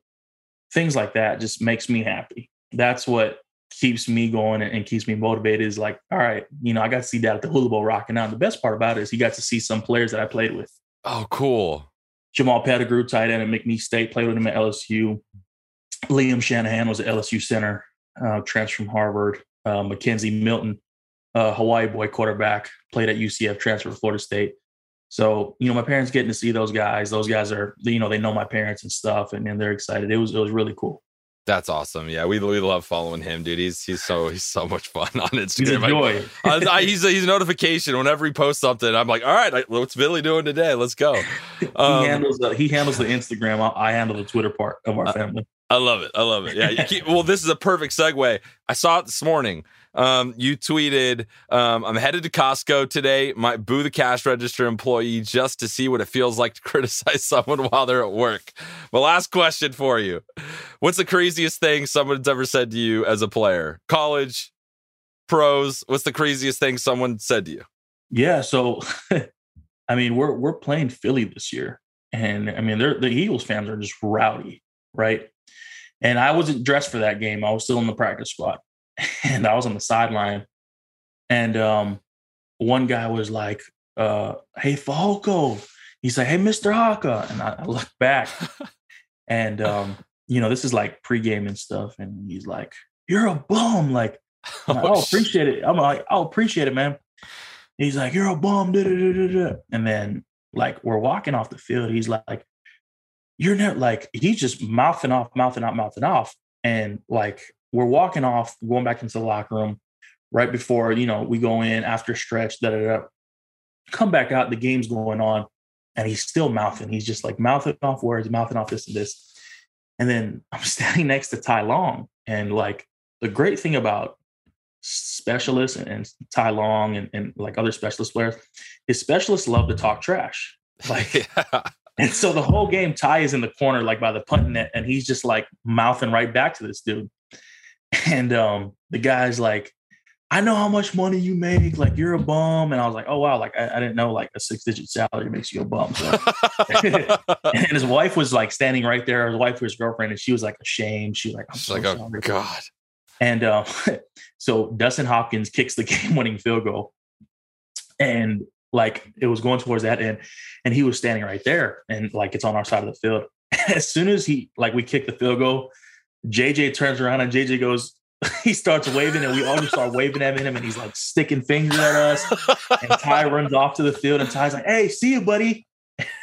Things like that just makes me happy. That's what keeps me going and keeps me motivated is like, all right, you know, I got to see that at the Hula Bowl rocking out. And the best part about it is he got to see some players that I played with. Oh, cool. Jamal Pettigrew, tight end at McNeese State, played with him at L S U. Liam Shanahan was at L S U center, uh, transfer from Harvard. Uh, Mackenzie Milton, uh, Hawaii boy quarterback, played at U C F, transfer from Florida State. So, you know, my parents getting to see those guys. Those guys are, you know, they know my parents and stuff, and, and they're excited. It was, it was really cool. That's awesome. Yeah, we we love following him, dude. He's he's so he's so much fun on Instagram. He's a joy. I, I, I, he's, a, he's a notification. Whenever he posts something, I'm like, all right, I, what's Vili doing today? Let's go. Um, he handles the, he handles the Instagram. I, I handle the Twitter part of our family. I love it. I love it. Yeah. You keep, well, this is a perfect segue. I saw it this morning. Um, you tweeted, um, I'm headed to Costco today. Might boo the cash register employee just to see what it feels like to criticize someone while they're at work. My last question for you. What's the craziest thing someone's ever said to you as a player? College, pros, what's the craziest thing someone said to you? Yeah. So, I mean, we're, we're playing Philly this year. And I mean, they're, the Eagles fans are just rowdy, right? And I wasn't dressed for that game. I was still in the practice squad. And I was on the sideline, and um, one guy was like, uh, "Hey, Fehoko." He's like, "Hey, Mister Haka." And I, I looked back, and um, you know, this is like pregame and stuff. And he's like, "You're a bum." Like, I'm like, "I'll appreciate it." I'm like, "I'll appreciate it, man." He's like, "You're a bum." Da-da-da-da-da. And then, like, we're walking off the field. He's like, "You're not like." He's just mouthing off, mouthing out, mouthing off, and like. We're walking off, going back into the locker room right before, you know, we go in after stretch, da, da, da. Come back out, the game's going on, and he's still mouthing. He's just like mouthing off words, mouthing off this and this. And then I'm standing next to Ty Long. And like the great thing about specialists and, and Ty Long and, and like other specialist players is specialists love to talk trash. Like, yeah. And so the whole game, Ty is in the corner, like by the punt net, and he's just like mouthing right back to this dude. And um, the guy's like, "I know how much money you make. Like, you're a bum." And I was like, "Oh, wow. Like, I, I didn't know like a six digit salary makes you a bum." So. And his wife was like standing right there. His wife was his girlfriend. And she was like ashamed. She was like, "I'm so like, sorry." Oh, God. And um, so Dustin Hopkins kicks the game winning field goal. And like, it was going towards that end. And he was standing right there. And like, it's on our side of the field. As soon as he, like, we kicked the field goal, J J turns around and J J goes, he starts waving, and we all just start waving at him, and he's like sticking fingers at us. And Ty runs off to the field, and Ty's like, "Hey, see you, buddy."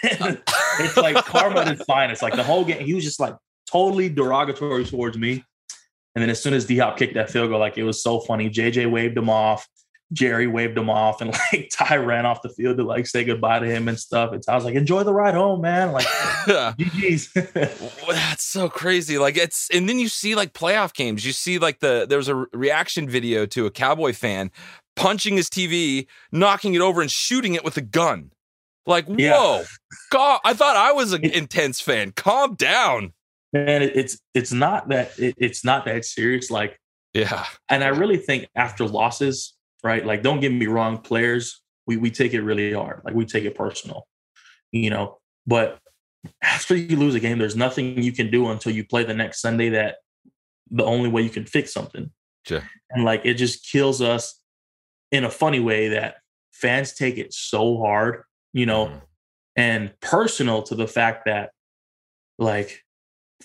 It's like karma at its finest. Like the whole game, he was just like totally derogatory towards me. And then as soon as D-Hop kicked that field goal, like it was so funny. J J waved him off, Jerry waved him off, and like Ty ran off the field to like say goodbye to him and stuff. And I was like, "Enjoy the ride home, man." Like, G G's. Well, that's so crazy. Like it's, and then you see like playoff games. You see like the, there was a reaction video to a Cowboy fan punching his T V, knocking it over and shooting it with a gun. Like, whoa, yeah. God, I thought I was an intense fan. Calm down. Man, it's, it's not that, it, it's not that serious. Like, yeah. And I really think after losses, right? Like, don't get me wrong, players, we we take it really hard. Like, we take it personal, you know, but after you lose a game, there's nothing you can do until you play the next Sunday that the only way you can fix something. Sure. And like, it just kills us in a funny way that fans take it so hard, you know, mm-hmm. and personal to the fact that like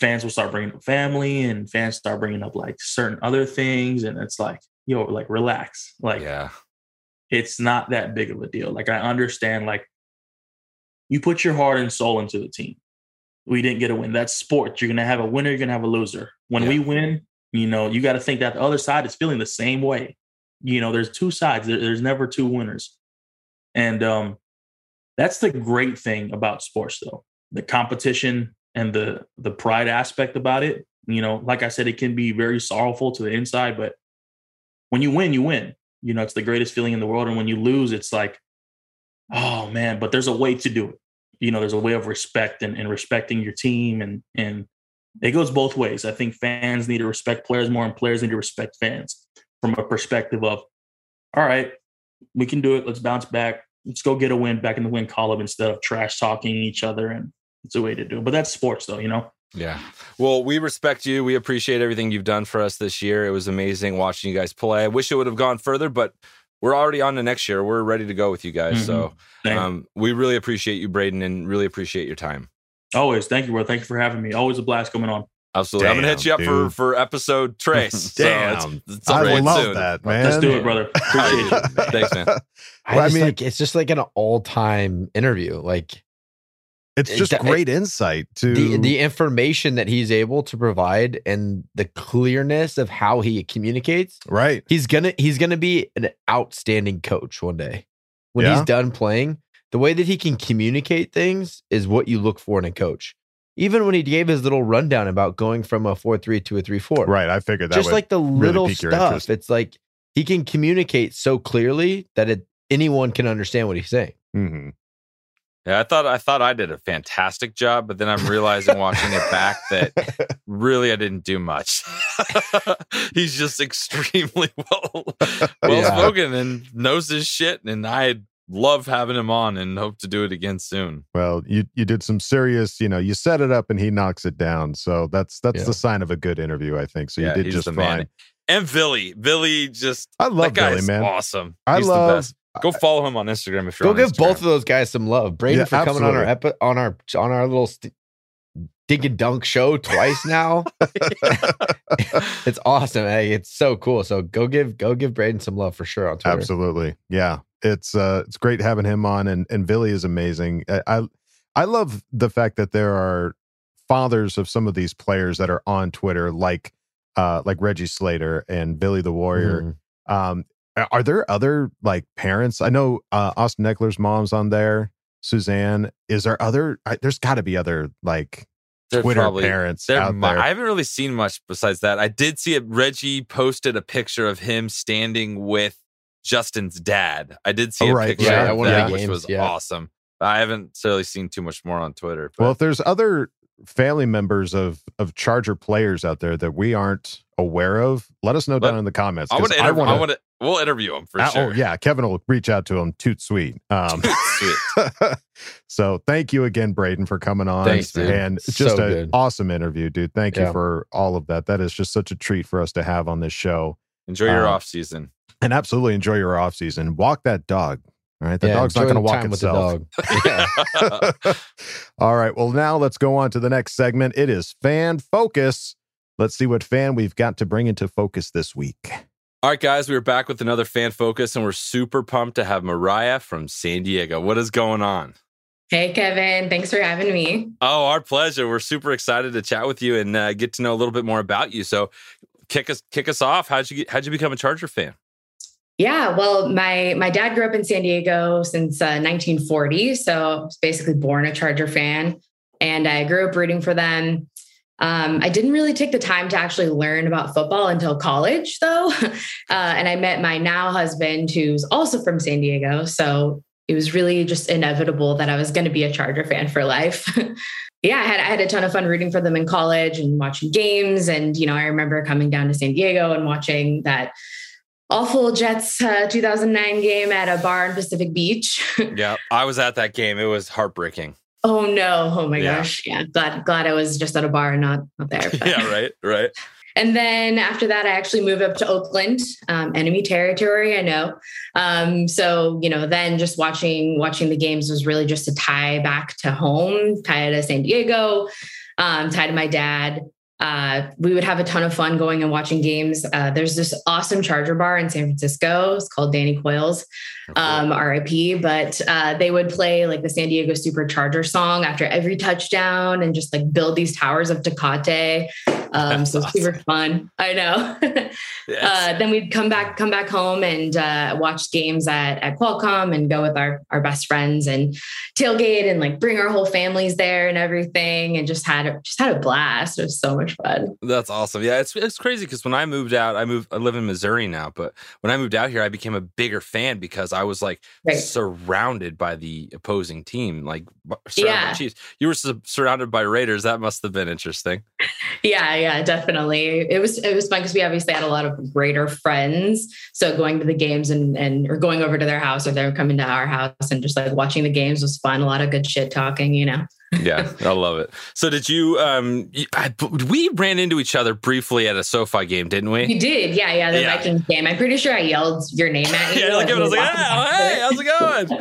fans will start bringing up family and fans start bringing up like certain other things. And it's like, yo, like, relax. Like, yeah. It's not that big of a deal. Like, I understand, like, you put your heart and soul into the team. We didn't get a win. That's sport. You're going to have a winner. You're going to have a loser. When yeah. we win, you know, you got to think that the other side is feeling the same way. You know, there's two sides. There, there's never two winners. And um, that's the great thing about sports, though. The competition and the the pride aspect about it. You know, like I said, it can be very sorrowful to the inside, but when you win, you win. You know, it's the greatest feeling in the world. And when you lose, it's like, oh, man, but there's a way to do it. You know, there's a way of respect and, and respecting your team. And and it goes both ways. I think fans need to respect players more and players need to respect fans from a perspective of, all right, we can do it. Let's bounce back. Let's go get a win back in the win column instead of trash talking each other. And it's a way to do it. But that's sports, though, you know? Yeah. Well, we respect you. We appreciate everything you've done for us this year. It was amazing watching you guys play. I wish it would have gone further, but we're already on to next year. We're ready to go with you guys. Mm-hmm. So um, we really appreciate you, Braden, and really appreciate your time. Always. Thank you, bro. Thank you for having me. Always a blast coming on. Absolutely. Damn, I'm going to hit you up for, for episode Trace. Damn. So it's, it's I love soon. That, man. Let's do it, brother. Appreciate you. Thanks, man. Well, I just, I mean, like, it's just like an all-time interview. Like, it's just great insight to the, the information that he's able to provide and the clearness of how he communicates. Right. He's going to, he's going to be an outstanding coach one day when yeah. he's done playing. The way that he can communicate things is what you look for in a coach. Even when he gave his little rundown about going from a four three to a three four. Right, I figured that just like the little really stuff. It's like he can communicate so clearly that it, anyone can understand what he's saying. Mm-hmm. Yeah, I thought I thought I did a fantastic job, but then I'm realizing watching it back that really I didn't do much. He's just extremely well well yeah. spoken and knows his shit, and I love having him on and hope to do it again soon. Well, you you did some serious, you know, you set it up and he knocks it down. So that's that's yeah. the sign of a good interview, I think. So yeah, you did just fine. Man. And Vili, Vili just I love that guy Vili, man. Awesome. I he's love the best. Go follow him on Instagram if you're on Instagram. Go give both of those guys some love. Braden yeah, for absolutely. coming on our epi- on our on our little st- dig and dunk show twice now. It's awesome. Hey, it's so cool. So go give go give Braden some love for sure on Twitter. Absolutely. Yeah. It's uh it's great having him on, and and Vili is amazing. I, I I love the fact that there are fathers of some of these players that are on Twitter, like uh like Reggie Slater and Vili the Warrior. Mm. Um Are there other like parents? I know uh, Austin Eckler's mom's on there. Suzanne, is there other? I, there's got to be other like they're Twitter probably, parents out my, there. I haven't really seen much besides that. I did see it. Reggie posted a picture of him standing with Justin's dad. I did see oh, a right, picture yeah, of yeah, that, yeah, which games, was yeah. awesome. I haven't really seen too much more on Twitter. But. Well, if there's other family members of of Charger players out there that we aren't aware of, let us know let, down in the comments. I want to. I want to. We'll interview him for uh, sure. Oh, yeah. Kevin will reach out to him. Toot sweet. Um, Toot sweet. So thank you again, Braden, for coming on. Thanks, dude. And just so an awesome interview, dude. Thank yeah. you for all of that. That is just such a treat for us to have on this show. Enjoy your um, off season. And absolutely enjoy your off season. Walk that dog. All right. The yeah, dog's not going to walk itself. Dog. All right. Well, now let's go on to the next segment. It is Fan Focus. Let's see what fan we've got to bring into focus this week. All right, guys, we are back with another Fan Focus, and we're super pumped to have Mariah from San Diego. What is going on? Hey, Kevin. Thanks for having me. Oh, our pleasure. We're super excited to chat with you and uh, get to know a little bit more about you. So kick us kick us off. How'd you, how'd you become a Charger fan? Yeah, well, my my dad grew up in San Diego since uh, nineteen forty, so I was basically born a Charger fan, and I grew up rooting for them. Um, I didn't really take the time to actually learn about football until college, though. Uh, and I met my now husband, who's also from San Diego. So it was really just inevitable that I was going to be a Charger fan for life. yeah, I had, I had a ton of fun rooting for them in college and watching games. And, you know, I remember coming down to San Diego and watching that awful Jets uh, two thousand nine game at a bar in Pacific Beach. Yeah, I was at that game. It was heartbreaking. Oh no. Oh my yeah. gosh. Yeah. Glad, glad I was just at a bar and not, not there. yeah. Right. Right. And then after that, I actually moved up to Oakland, um, enemy territory. I know. Um, so, you know, then just watching, watching the games was really just a tie back to home, tie to San Diego, um, tie to my dad. Uh, we would have a ton of fun going and watching games. Uh, there's this awesome Charger bar in San Francisco. It's called Danny Coyle's, um, R I P, but, uh, they would play like the San Diego Supercharger song after every touchdown and just like build these towers of Tecate. Um, so awesome. Super fun. I know. yes. Uh, then we'd come back, come back home and, uh, watch games at, at Qualcomm and go with our, our best friends and tailgate and like bring our whole families there and everything. And just had, a, just had a blast. It was so much fun. That's awesome. Yeah, it's it's crazy because when I moved out, I moved I live in Missouri now, but when I moved out here, I became a bigger fan because I was like right. surrounded by the opposing team, like yeah. Chiefs. You were su- surrounded by Raiders. That must have been interesting. yeah, yeah, definitely. It was it was fun because we obviously had a lot of Raider friends. So going to the games and and or going over to their house or they're coming to our house and just like watching the games was fun. A lot of good shit talking, you know. yeah, I love it. So did you, um, I, we ran into each other briefly at a SoFi game, didn't we? You did. Yeah, yeah, the yeah. Vikings game. I'm pretty sure I yelled your name at you. yeah, like I was like, ah, hey, how's it going?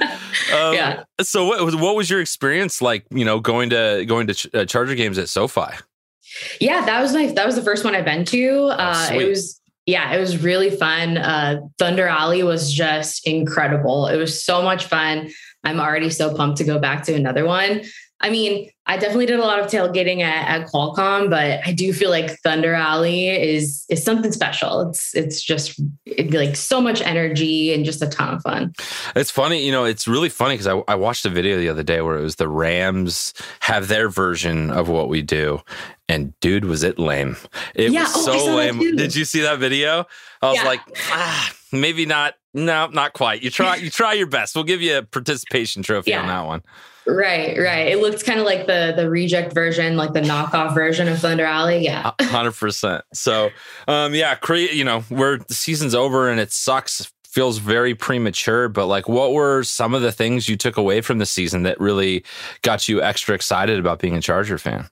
um, yeah. So what was, what was your experience like, you know, going to, going to ch- uh, Charger games at SoFi? Yeah, that was my, that was the first one I've been to. Uh, oh, it was, yeah, it was really fun. Uh, Thunder Alley was just incredible. It was so much fun. I'm already so pumped to go back to another one. I mean, I definitely did a lot of tailgating at, at Qualcomm, but I do feel like Thunder Alley is is something special. It's it's just it'd like so much energy and just a ton of fun. It's funny, you know, it's really funny because I, I watched a video the other day where it was the Rams have their version of what we do. And dude, was it lame. It yeah. was oh, so lame. Did you see that video? I was yeah. like, ah, maybe not. No, not quite. You try you try your best. We'll give you a participation trophy yeah. on that one. Right, right. It looked kind of like the the reject version, like the knockoff version of Thunder Alley. Yeah, one hundred percent. So, um, yeah, create. You know, we're the season's over and it sucks. Feels very premature. But like, what were some of the things you took away from the season that really got you extra excited about being a Charger fan?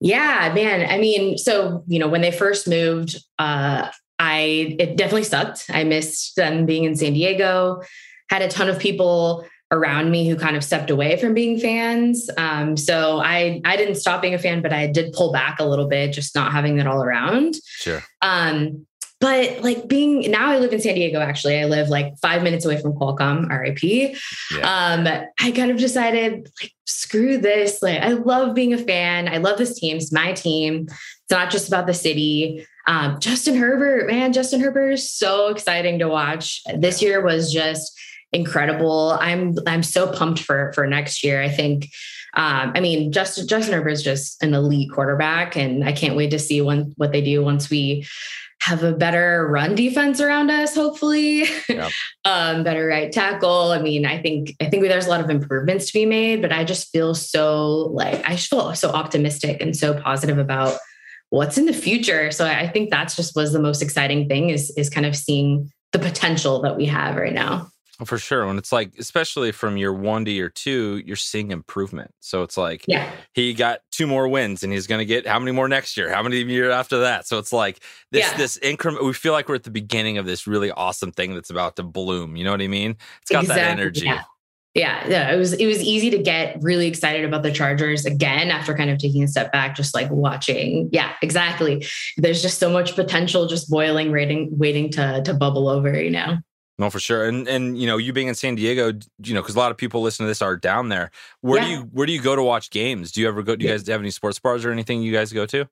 Yeah, man. I mean, so you know, when they first moved, uh, I it definitely sucked. I missed them being in San Diego. Had a ton of people around me who kind of stepped away from being fans. Um, so I, I didn't stop being a fan, but I did pull back a little bit, just not having that all around. Sure. Um, but like being, now I live in San Diego, actually, I live like five minutes away from Qualcomm, R I P. Yeah. Um, I kind of decided like, screw this. Like, I love being a fan. I love this team. It's my team. It's not just about the city. Um, Justin Herbert, man, Justin Herbert is so exciting to watch. This year was just incredible. I'm, I'm so pumped for, for next year. I think, um, I mean, Justin, Justin Herbert is just an elite quarterback and I can't wait to see when, what they do once we have a better run defense around us, hopefully, yep. um, better right tackle. I mean, I think, I think there's a lot of improvements to be made, but I just feel so like, I just feel so optimistic and so positive about what's in the future. So I think that's just was the most exciting thing is, is kind of seeing the potential that we have right now. For sure. And it's like, especially from year one to year two, you're seeing improvement. So it's like, yeah. he got two more wins and he's going to get how many more next year? How many year after that? So it's like this, yeah. this increment, we feel like we're at the beginning of this really awesome thing that's about to bloom. You know what I mean? It's got exactly. that energy. Yeah. yeah. Yeah. It was, it was easy to get really excited about the Chargers again, after kind of taking a step back, just like watching. Yeah, exactly. There's just so much potential, just boiling, waiting, waiting to, to bubble over, you know? No, for sure. And, and, you know, you being in San Diego, you know, because a lot of people listening to this are down there. Where yeah. do you, where do you go to watch games? Do you ever go, do you guys have any sports bars or anything you guys go to?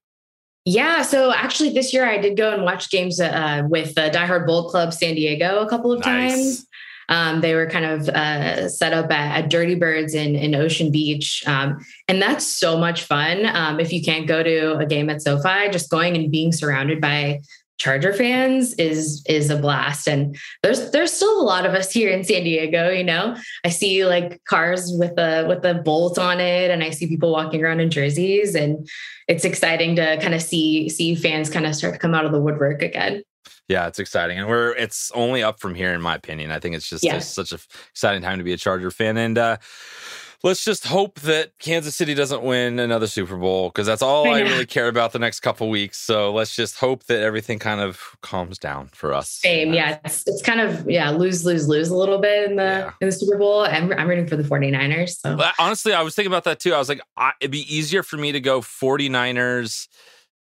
Yeah. So actually this year I did go and watch games uh, with the Die Hard Bowl Club San Diego a couple of nice. times. Um, they were kind of uh, set up at, at Dirty Birds in, in Ocean Beach. Um, and that's so much fun. Um, if you can't go to a game at SoFi, just going and being surrounded by Charger fans is, is a blast. And there's, there's still a lot of us here in San Diego, you know, I see like cars with a, with a bolt on it. And I see people walking around in jerseys and it's exciting to kind of see, see fans kind of start to come out of the woodwork again. Yeah, it's exciting. And we're, it's only up from here, in my opinion. I think it's just yeah. such an exciting time to be a Charger fan. And, uh, let's just hope that Kansas City doesn't win another Super Bowl because that's all I, I really care about the next couple of weeks. So let's just hope that everything kind of calms down for us. Same, yeah. It's, it's kind of, yeah, lose, lose, lose a little bit in the yeah. in the Super Bowl. I'm, I'm rooting for the forty-niners. So. But honestly, I was thinking about that too. I was like, I, it'd be easier for me to go forty-niners.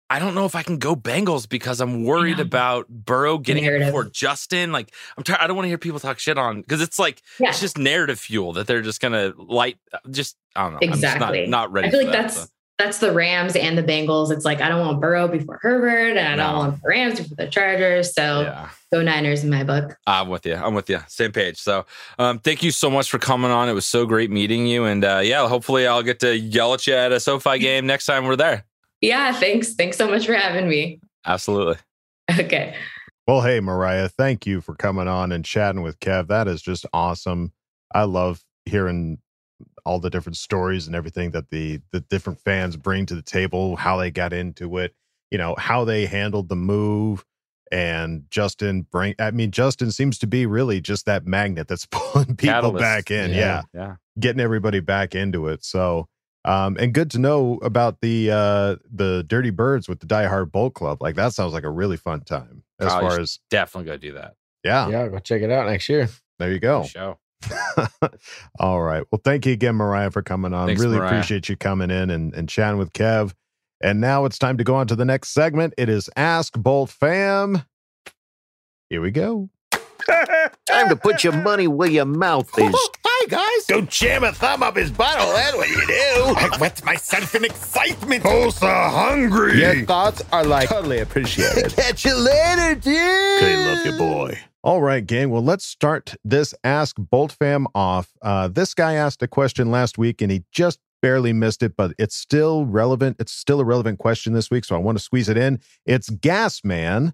I don't know if I can go Bengals because I'm worried yeah. about Burrow getting narrative. it before Justin. Like, I'm tired. I don't want to hear people talk shit on because it's like yeah. it's just narrative fuel that they're just gonna light. Just I don't know. Exactly. I'm just not, not ready. I feel like that, that's so. that's the Rams and the Bengals. It's like I don't want Burrow before Herbert, and I no. don't want the Rams before the Chargers. So yeah. go Niners in my book. I'm with you. I'm with you. Same page. So um, thank you so much for coming on. It was so great meeting you, and uh, yeah, hopefully I'll get to yell at you at a SoFi game next time we're there. Yeah, thanks. Thanks so much for having me. Absolutely. Okay. Well, hey, Mariah, thank you for coming on and chatting with Kev. That is just awesome. I love hearing all the different stories and everything that the, the different fans bring to the table, how they got into it, you know, how they handled the move. And Justin, bring, I mean, Justin seems to be really just that magnet that's pulling people Catalyst. back in. Yeah, yeah. Yeah. Getting everybody back into it. So, Um, and good to know about the uh, the Dirty Birds with the Die Hard Bowl Club. Like that sounds like a really fun time. As oh, far as definitely go do that. Yeah, yeah, go check it out next year. There you go. Show. All right. Well, thank you again, Mariah, for coming on. Thanks, really Mariah. Appreciate you coming in and, and chatting with Kev. And now it's time to go on to the next segment. It is Ask Bolt Fam. Here we go. Time to put your money where your mouth is. Hey guys, Go jam a thumb up his butthole, that's what you do. I wet myself in excitement. Oh, so hungry. Your thoughts are like totally appreciated. Catch you later, dude. Good luck, your boy. All right, gang. Well, let's start this Ask Bolt Fam off. Uh, this guy asked a question last week, and he just barely missed it, but it's still relevant. It's still a relevant question this week, so I want to squeeze it in. It's Gas Man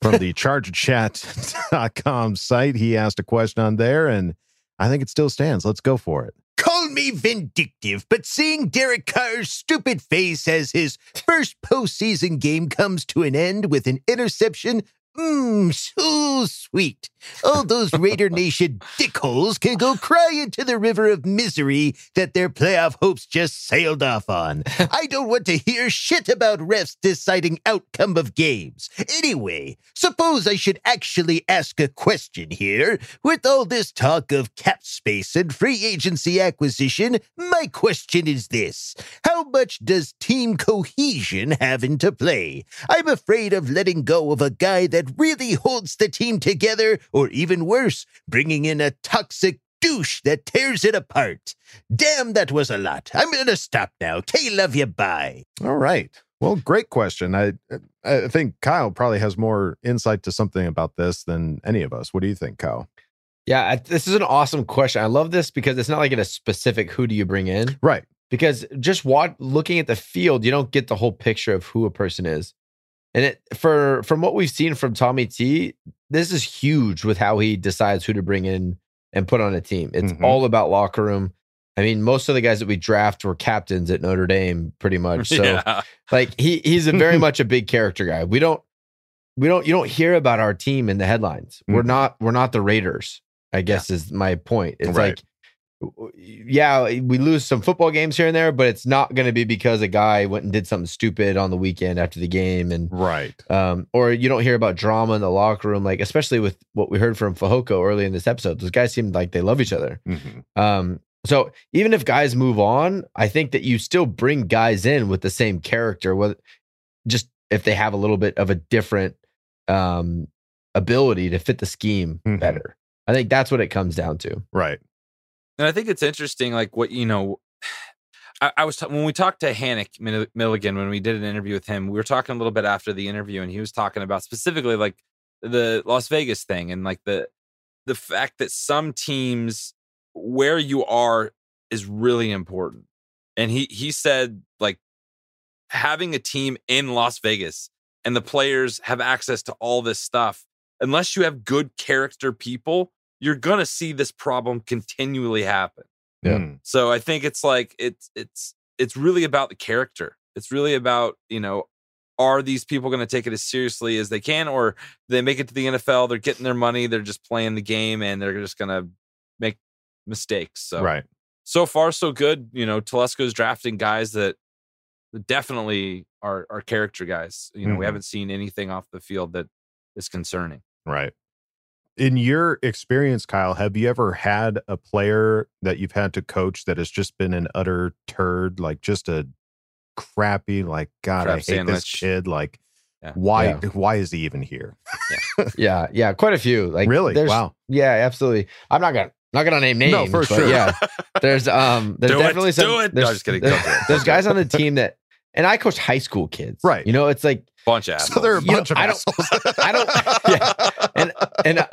from the charger chat dot com site. He asked a question on there, and I think it still stands. Let's go for it. Call me vindictive, but seeing Derek Carr's stupid face as his first postseason game comes to an end with an interception, mmm, so sweet. All those Raider Nation dickholes can go cry into the river of misery that their playoff hopes just sailed off on. I don't want to hear shit about refs deciding outcome of games. Anyway, suppose I should actually ask a question here. With all this talk of cap space and free agency acquisition, my question is this. How much does team cohesion have into play? I'm afraid of letting go of a guy that really holds the team together, or even worse, bringing in a toxic douche that tears it apart. Damn, that was a lot. I'm going to stop now. K, love you, bye. All right. Well, great question. I I think Kyle probably has more insight to something about this than any of us. What do you think, Kyle? Yeah, I, this is an awesome question. I love this because it's not like a specific who do you bring in. Right. Because just watch, looking at the field, you don't get the whole picture of who a person is. And it, for from what we've seen from Tommy T, this is huge with how he decides who to bring in and put on a team. It's mm-hmm. all about locker room. I mean, most of the guys that we draft were captains at Notre Dame, pretty much. So, yeah. like he he's a very much a big character guy. We don't we don't you don't hear about our team in the headlines. Mm-hmm. We're not we're not the Raiders, I guess yeah. is my point. It's right. like. Yeah, we lose some football games here and there, but it's not going to be because a guy went and did something stupid on the weekend after the game, and right, um, or you don't hear about drama in the locker room, like especially with what we heard from Fehoko early in this episode. Those guys seem like they love each other. Mm-hmm. Um, so even if guys move on, I think that you still bring guys in with the same character, whether just if they have a little bit of a different um, ability to fit the scheme mm-hmm. better. I think that's what it comes down to, right. And I think it's interesting, like what, you know, I, I was, t- when we talked to Hannick Milligan, when we did an interview with him, we were talking a little bit after the interview, and he was talking about specifically like the Las Vegas thing and like the, the fact that some teams where you are is really important. And he, he said like having a team in Las Vegas and the players have access to all this stuff, unless you have good character people, you're gonna see this problem continually happen. Yeah. So I think it's like it's it's it's really about the character. It's really about, you know, are these people gonna take it as seriously as they can, or they make it to the N F L, they're getting their money, they're just playing the game, and they're just gonna make mistakes. So right. So far, so good. You know, Telesco's drafting guys that definitely are are character guys. You know, mm-hmm. we haven't seen anything off the field that is concerning. Right. In your experience, Kyle, have you ever had a player that you've had to coach that has just been an utter turd, like just a crappy, like, God, Crab I hate sandwich. This kid. Like, yeah. why yeah. why is he even here? Yeah, yeah, yeah, quite a few. Like, really? Wow. Yeah, absolutely. I'm not gonna not gonna name names. No, for sure. Yeah, there's um, there's do definitely it, some. Do it. There's, no, just kidding. There's, there's guys on the team that, and I coach high school kids, right? You know, it's like. Bunch of assholes. So they're a bunch you know, of assholes. I don't, I don't, yeah. and, and uh,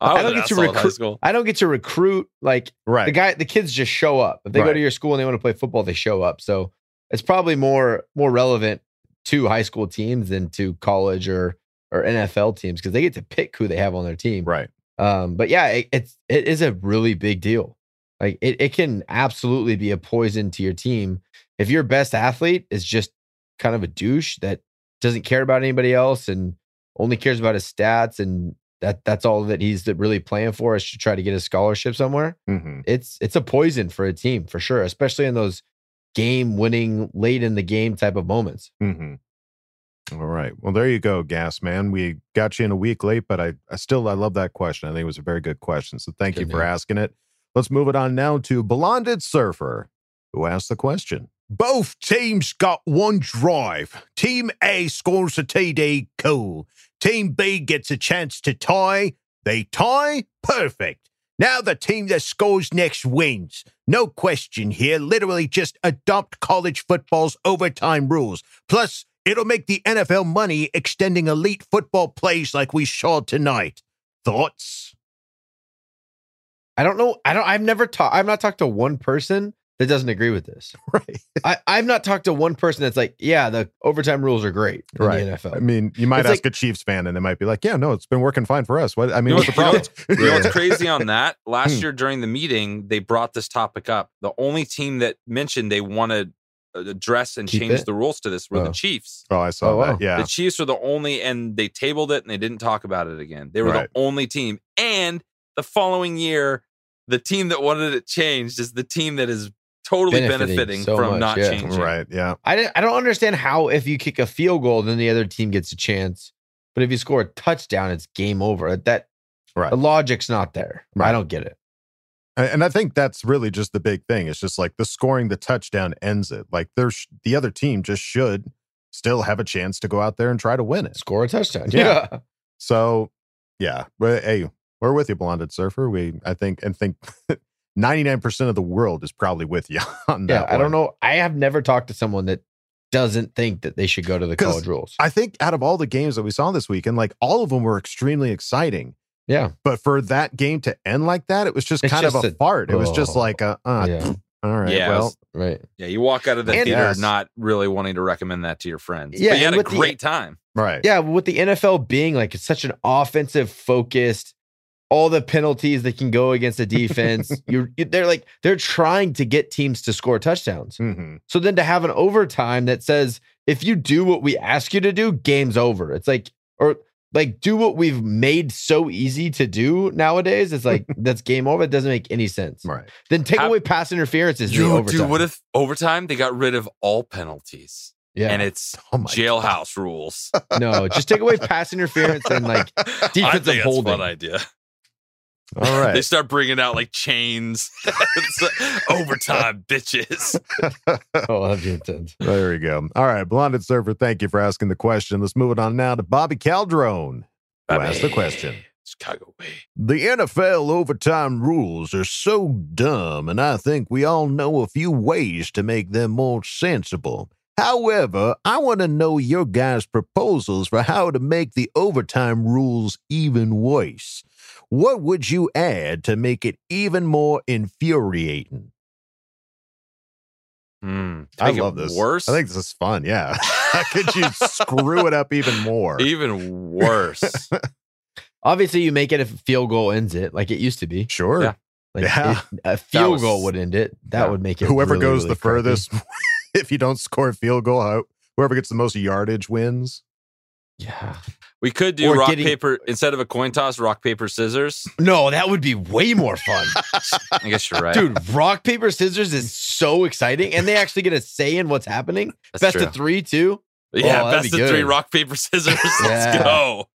I, I don't get to recruit. I don't get to recruit. Like right. the guy, the kids just show up. If they right. go to your school and they want to play football, they show up. So it's probably more, more relevant to high school teams than to college or, or N F L teams. Cause they get to pick who they have on their team. Right. Um, but yeah, it, it's, it is a really big deal. Like it, it can absolutely be a poison to your team. If your best athlete is just kind of a douche that doesn't care about anybody else and only cares about his stats, and that that's all that he's really playing for is to try to get a scholarship somewhere. Mm-hmm. It's it's a poison for a team for sure, especially in those game-winning, late-in-the-game type of moments. Mm-hmm. All right. Well, there you go, Gas Man. We got you in a week late, but I, I still I love that question. I think it was a very good question, so thank good you man. For asking it. Let's move it on now to Blonded Surfer, who asked the question. Both teams got one drive. Team A scores a T D, cool. Team B gets a chance to tie. They tie, perfect. Now the team that scores next wins. No question here. Literally just adopt college football's overtime rules. Plus, it'll make the N F L money extending elite football plays like we saw tonight. Thoughts? I don't know. I don't. I've never talked. I've not talked to one person that doesn't agree with this. Right. I, I've not talked to one person that's like, yeah, the overtime rules are great in right. the N F L. I mean, you might it's ask like, a Chiefs fan and they might be like, yeah, no, it's been working fine for us. What I mean, you what's know, the problem? You know what's crazy on that? Last year during the meeting, they brought this topic up. The only team that mentioned they want to address and Keep change it? the rules to this were oh. the Chiefs. Oh, I saw oh, wow. that. Yeah. The Chiefs were the only, and they tabled it and they didn't talk about it again. They were right. the only team. And the following year, the team that wanted it changed is the team that is totally benefiting, benefiting so from much, not yeah. changing. Right, yeah. I, didn't, I don't understand how if you kick a field goal, then the other team gets a chance. But if you score a touchdown, it's game over. That right. The logic's not there. Right. I don't get it. And I think that's really just the big thing. It's just like the scoring the touchdown ends it. Like there's the other team just should still have a chance to go out there and try to win it. Score a touchdown. Yeah. yeah. So, yeah. But, hey, we're with you, Blonded Surfer. We, I think, and think ninety-nine percent of the world is probably with you on that. Yeah, I one. don't know. I have never talked to someone that doesn't think that they should go to the college rules. I think out of all the games that we saw this weekend, like all of them were extremely exciting. Yeah. But for that game to end like that, it was just it's kind just of a, a fart. It oh, was just like, a, uh, yeah. all right, yeah, well. Right. Yeah, you walk out of the and theater yes. not really wanting to recommend that to your friends. Yeah, but you had a great the, time. Right. Yeah, with the N F L being like, it's such an offensive focused, all the penalties that can go against the defense. You're, they're like, they're trying to get teams to score touchdowns. Mm-hmm. So then to have an overtime that says, if you do what we ask you to do, game's over. It's like, or like, do what we've made so easy to do nowadays. It's like, that's game over. It doesn't make any sense. Right. Then take How, away pass interference is the overtime. Dude, what if overtime, they got rid of all penalties? Yeah. And it's oh jailhouse God. rules. No, just take away pass interference and like defensive I think that's holding. That's a fun idea. All right. They start bringing out like chains. Overtime, bitches. Oh, that'd be intense. There we go. All right, Blonded Surfer, thank you for asking the question. Let's move it on now to Bobby Caldrone, who asked the question. Chicago way. The N F L overtime rules are so dumb, and I think we all know a few ways to make them more sensible. However, I want to know your guys' proposals for how to make the overtime rules even worse. What would you add to make it even more infuriating? Mm, I love this. Worse? I think this is fun. Yeah. How could you screw it up even more? Even worse. Obviously, you make it if a field goal ends it, like it used to be. Sure. Yeah. Like yeah. It, a field was, goal would end it. That yeah. would make it. Whoever really, goes really the crappy. furthest, if you don't score a field goal, whoever gets the most yardage wins. Yeah. We could do or rock, getting, paper, instead of a coin toss, rock, paper, scissors. No, that would be way more fun. I guess you're right. Dude, rock, paper, scissors is so exciting. And they actually get a say in what's happening. That's best true. of three, too. Yeah, oh, best be of good. three, rock, paper, scissors. Yeah. Let's go.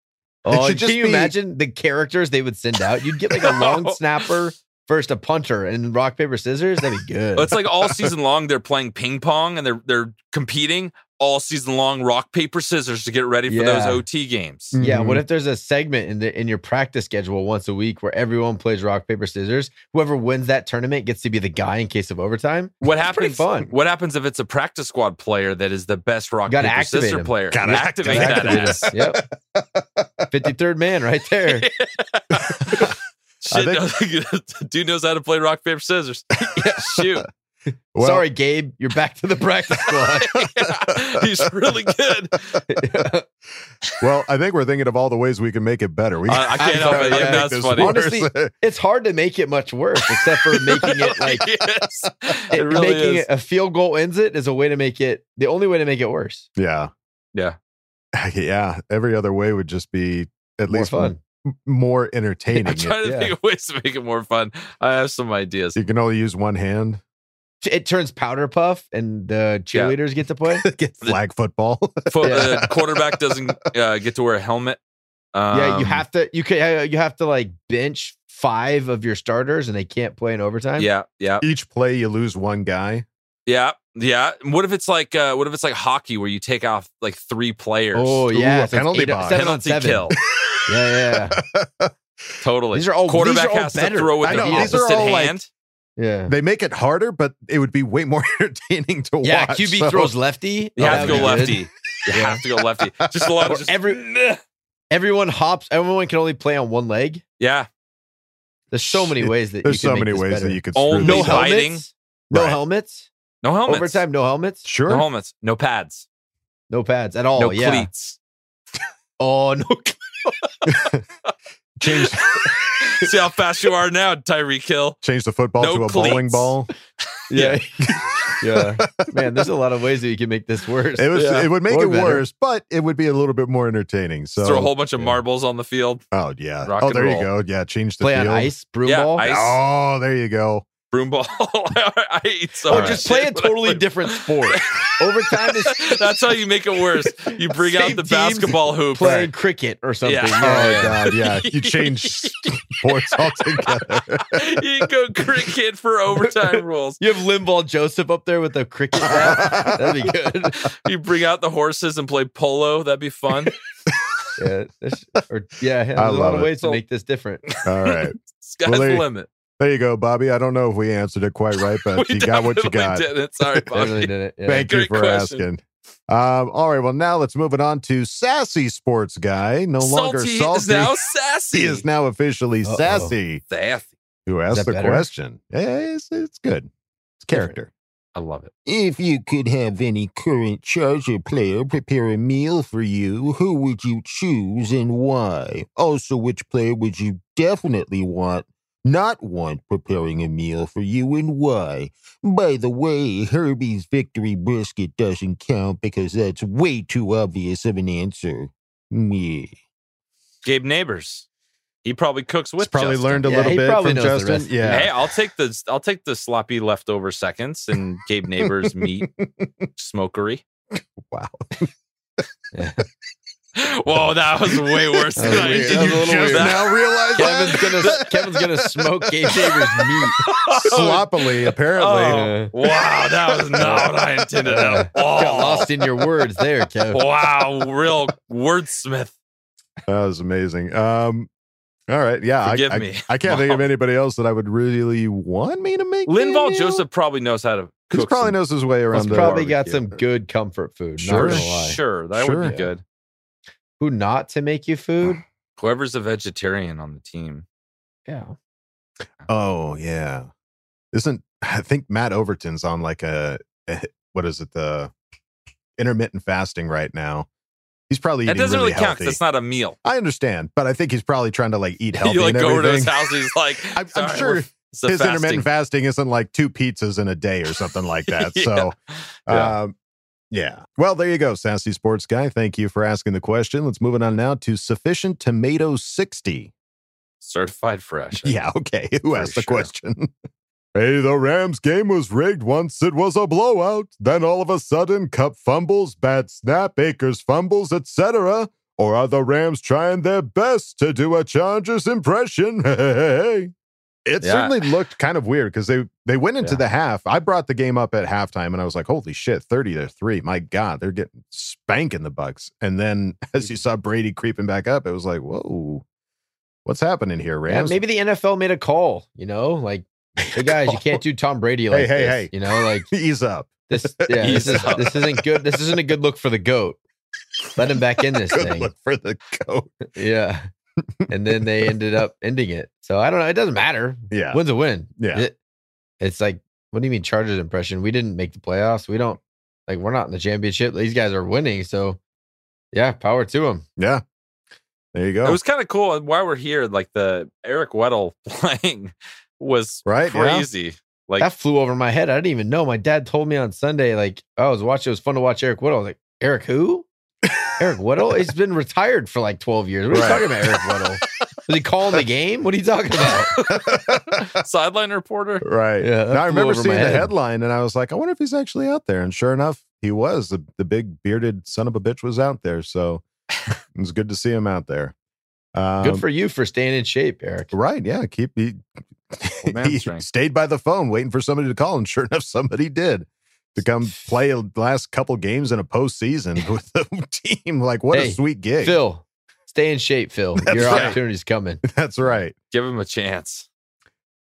Oh, can just you be... imagine the characters they would send out? You'd get like a long no. snapper. First, a punter and rock, paper, scissors. That'd be good. It's like all season long, they're playing ping pong and they're they're competing all season long, rock, paper, scissors to get ready for yeah. those O T games. Yeah. Mm-hmm. What if there's a segment in the in your practice schedule once a week where everyone plays rock, paper, scissors? Whoever wins that tournament gets to be the guy in case of overtime. What it's happens? Fun. What happens if it's a practice squad player that is the best rock, gotta paper, scissors him. player? Gotta yep. activate gotta that ass. Yep. fifty-third man right there. Shit, I think, no, dude knows how to play rock, paper, scissors. Yeah, shoot. Well, sorry, Gabe. You're back to the practice squad. Yeah, he's really good. Yeah. Well, I think we're thinking of all the ways we can make it better. We, I, I can't help it. Yeah, that's funny. Honestly, it's hard to make it much worse, except for making it like yes, it, it really making is. It a field goal ends it is a way to make it the only way to make it worse. Yeah. Yeah. Yeah. Every other way would just be at more least fun. More entertaining. I'm trying to yeah. think of ways to make it more fun. I have some ideas. You can only use one hand. It turns powder puff, and the cheerleaders yeah. get to play. Get flag football. Fo- yeah. The quarterback doesn't uh, get to wear a helmet. Um, yeah, you have to. You can. You have to like bench five of your starters, and they can't play in overtime. Yeah, yeah. Each play, you lose one guy. Yeah. Yeah. What if it's like uh, what if it's like hockey where you take off like three players? Oh yeah, ooh, a penalty box. Penalty seven. kill. Yeah, yeah. Totally. These are all quarterback has to throw with the opposite hand. Yeah, they make it harder, but it would be way more entertaining to yeah, watch. Yeah, Q B so. throws lefty. You have to go lefty. You have to go lefty. Just a lot of just, every. Meh. Everyone hops. Everyone can only play on one leg. Yeah. There's so many ways that There's you can so make many this ways better. That you could only no helmets. No, right. helmets. no helmets. No helmets. Overtime, no helmets. Sure. No helmets. No pads. No pads at all. No yeah. cleats. Oh, no. Change. See how fast you are now, Tyreek Hill. Change the football no to a cleats. bowling ball. Yeah. Yeah. Man, there's a lot of ways that you can make this worse. It was. Yeah. It would make more it better. worse, but it would be a little bit more entertaining. So throw a whole bunch of marbles yeah. on the field. Oh, yeah. Rock oh, there roll. you go. Yeah, change the Play field. Play on ice, broom yeah, ball. Ice. Oh, there you go. Broom ball. I eat so Or just play shit, a totally different sport. Overtime is... That's how you make it worse. You bring Same out the basketball hoop. Play right. cricket or something. Yeah. Oh, yeah. God, yeah. You change sports altogether. You go cricket for overtime rules. You have Limbaugh Joseph up there with a cricket bat. That'd be good. You bring out the horses and play polo. That'd be fun. Yeah, or, yeah there's I a lot of it. ways to make this different. All right. Sky's well, the limit. There you go, Bobby. I don't know if we answered it quite right, but you got what you got. Didn't. Sorry, Bobby. Really didn't. Yeah. Thank Great you for question. asking. Um, all right, well, now let's move it on to Sassy Sports Guy. No salty longer salty. Is now sassy. He is now officially Uh-oh. sassy. Sassy. Who asked the better? question? Yeah, it's, it's good. It's character. I love it. If you could have any current Charger player prepare a meal for you, who would you choose and why? Also, which player would you definitely want? Not want preparing a meal for you and why? By the way, Herbie's victory brisket doesn't count because that's way too obvious of an answer. Yeah. Gabe Neighbors. He probably cooks with He's probably Justin. learned a yeah, little bit from Justin. Yeah. Hey, I'll take the I'll take the sloppy leftover seconds and Gabe Neighbors meat smokery. Wow. Yeah. Whoa, that was way worse than I did. You just now realize Kevin's gonna Kevin's gonna smoke Gabe Neighbors meat sloppily, apparently. Oh, wow, that was not what I intended at all. Got lost in your words there, Kevin. Wow, real wordsmith. That was amazing. Um, all right, yeah, Forgive I, me. I, I can't wow. think of anybody else that I would really want me to make. Linval Joseph probably knows how to. He probably knows his way around. He's probably got some good comfort food. Sure, sure, that sure. would be good. Who not to make you food? Whoever's a vegetarian on the team. Yeah. Oh, yeah. Isn't, I think Matt Overton's on like a, a what is it, the intermittent fasting right now. He's probably eating That doesn't really, really count because it's not a meal. I understand, but I think he's probably trying to like eat healthy You like and go over to his house and he's like, I'm, sorry, I'm sure his fasting. intermittent fasting isn't like two pizzas in a day or something like that. yeah. So, yeah. um, Yeah. Well, there you go, Sassy Sports Guy. Thank you for asking the question. Let's move it on now to Sufficient Tomato sixty. Certified fresh. Yeah, okay. Who asked the sure. question? Hey, the Rams game was rigged once. It was a blowout. Then all of a sudden, Cup fumbles, bad snap, Akers fumbles, et cetera. Or are the Rams trying their best to do a Chargers impression? Hey. It yeah. certainly looked kind of weird because they, they went into yeah. the half. I brought the game up at halftime and I was like, holy shit, thirty to three. My God, they're getting spanking the Bucks. And then as you saw Brady creeping back up, it was like, whoa, what's happening here, Rams? Yeah, maybe the N F L made a call, you know, like, hey guys, you can't do Tom Brady like hey, hey, this, hey. you know, like ease up. This, yeah, ease this, is, up. this isn't good. This isn't a good look for the GOAT. Let him back in this good thing. Look for the GOAT. yeah. And then they ended up ending it. So I don't know. It doesn't matter. Yeah. Win's a win. Yeah. It, it's like, what do you mean Chargers impression? We didn't make the playoffs. We don't, like, we're not in the championship. These guys are winning. So, yeah, power to them. Yeah. There you go. It was kind of cool. And while we're here, like, the Eric Weddle playing was right? crazy. Yeah. Like, that flew over my head. I didn't even know. My dad told me on Sunday, like, I was watching, it was fun to watch Eric Weddle. I was like, Eric who? Eric Weddle? He's been retired for like twelve years. What are right. you talking about, Eric Weddle? Was he calling the game? What are you talking about? Sideline reporter? Right. Yeah, now, I remember seeing the headline and I was like, I wonder if he's actually out there. And sure enough, he was. The, the big bearded son of a bitch was out there. So it was good to see him out there. Um, good for you for staying in shape, Eric. Right. Yeah. Keep he, he stayed by the phone waiting for somebody to call. And sure enough, somebody did. To come play the last couple games in a postseason with the team. Like, what hey, a sweet gig. Phil, Stay in shape, Phil. That's Your right. opportunity's coming. That's right. Give him a chance.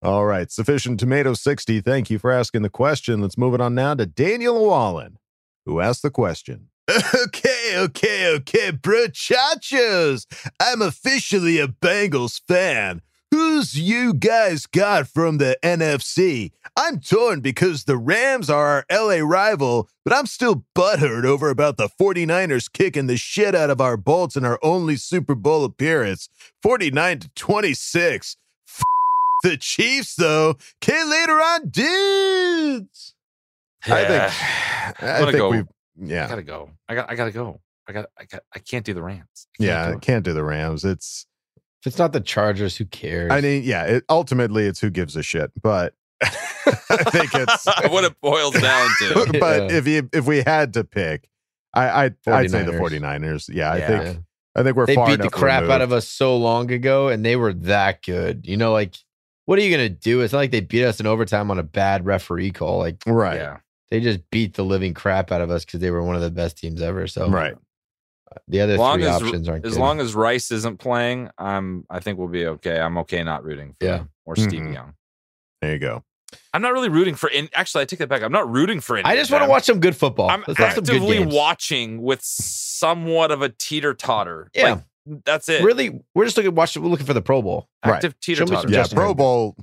All right. Sufficient Tomato sixty. Thank you for asking the question. Let's move it on now to Daniel Wallen, who asked the question. Okay, okay, okay, brochachos. I'm officially a Bengals fan. Who's you guys got from the N F C? I'm torn because the Rams are our L A rival, but I'm still butthurt over about the forty-niners kicking the shit out of our Bolts in our only Super Bowl appearance, forty-nine to twenty-six. F- the Chiefs, though. Okay, later on, dudes. Yeah. I think, I think go. we've... Yeah, I gotta go. I got. I gotta go. I got. I got. I can't do the Rams. I yeah, I can't do the Rams. It's if it's not the Chargers, who cares? I mean, yeah. It, ultimately, it's who gives a shit. But I think it's what it boils down to. But yeah. if you if we had to pick, I, I I'd say the forty-niners. Yeah, I yeah. think I think we're they far beat enough the crap removed. out of us so long ago, and they were that good. You know, like what are you gonna do? It's not like they beat us in overtime on a bad referee call. Like right. Yeah. They just beat the living crap out of us because they were one of the best teams ever. So, right, the other three options aren't good. As long as Rice isn't playing, I'm. I think we'll be okay. I'm okay not rooting for him or Steve mm-hmm. Young. There you go. I'm not really rooting for. In, actually, I take that back. I'm not rooting for. Indiana. I just want to watch some good football. I'm Let's actively watching with somewhat of a teeter totter. Yeah. Like, that's it. Really, we're just looking. Watch. We're looking for the Pro Bowl. Active right. teeter totter. Yeah, Pro Bowl.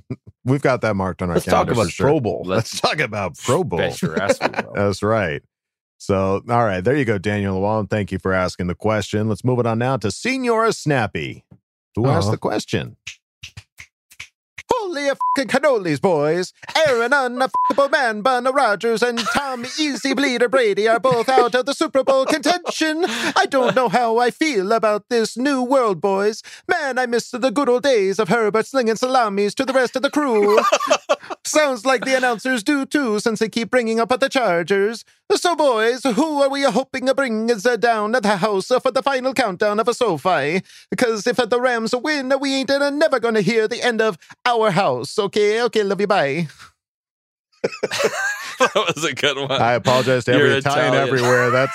We've got that marked on our Let's calendar. Talk about sure. Pro Bowl. Let's, Let's talk about Pro Bowl. Bet your ass we will. That's right. So, all right, there you go, Daniel Wallen. Thank you for asking the question. Let's move it on now to Senora Snappy, who uh-huh. asked the question. Holy fucking cannolis, boys! Aaron Unfuckable Man Bunna Rogers and Tom Easy Bleeder Brady are both out of the Super Bowl contention. I don't know how I feel about this new world, boys. Man, I miss the good old days of Herbert slinging salamis to the rest of the crew. Sounds like the announcers do too, since they keep bringing up the Chargers. So, boys, who are we hoping to bring us down at the house for the final countdown of a SoFi? Because if the Rams win, we ain't never going to hear the end of our house. Okay, okay, love you, bye. That was a good one. I apologize to every You're Italian Italian. everywhere. That's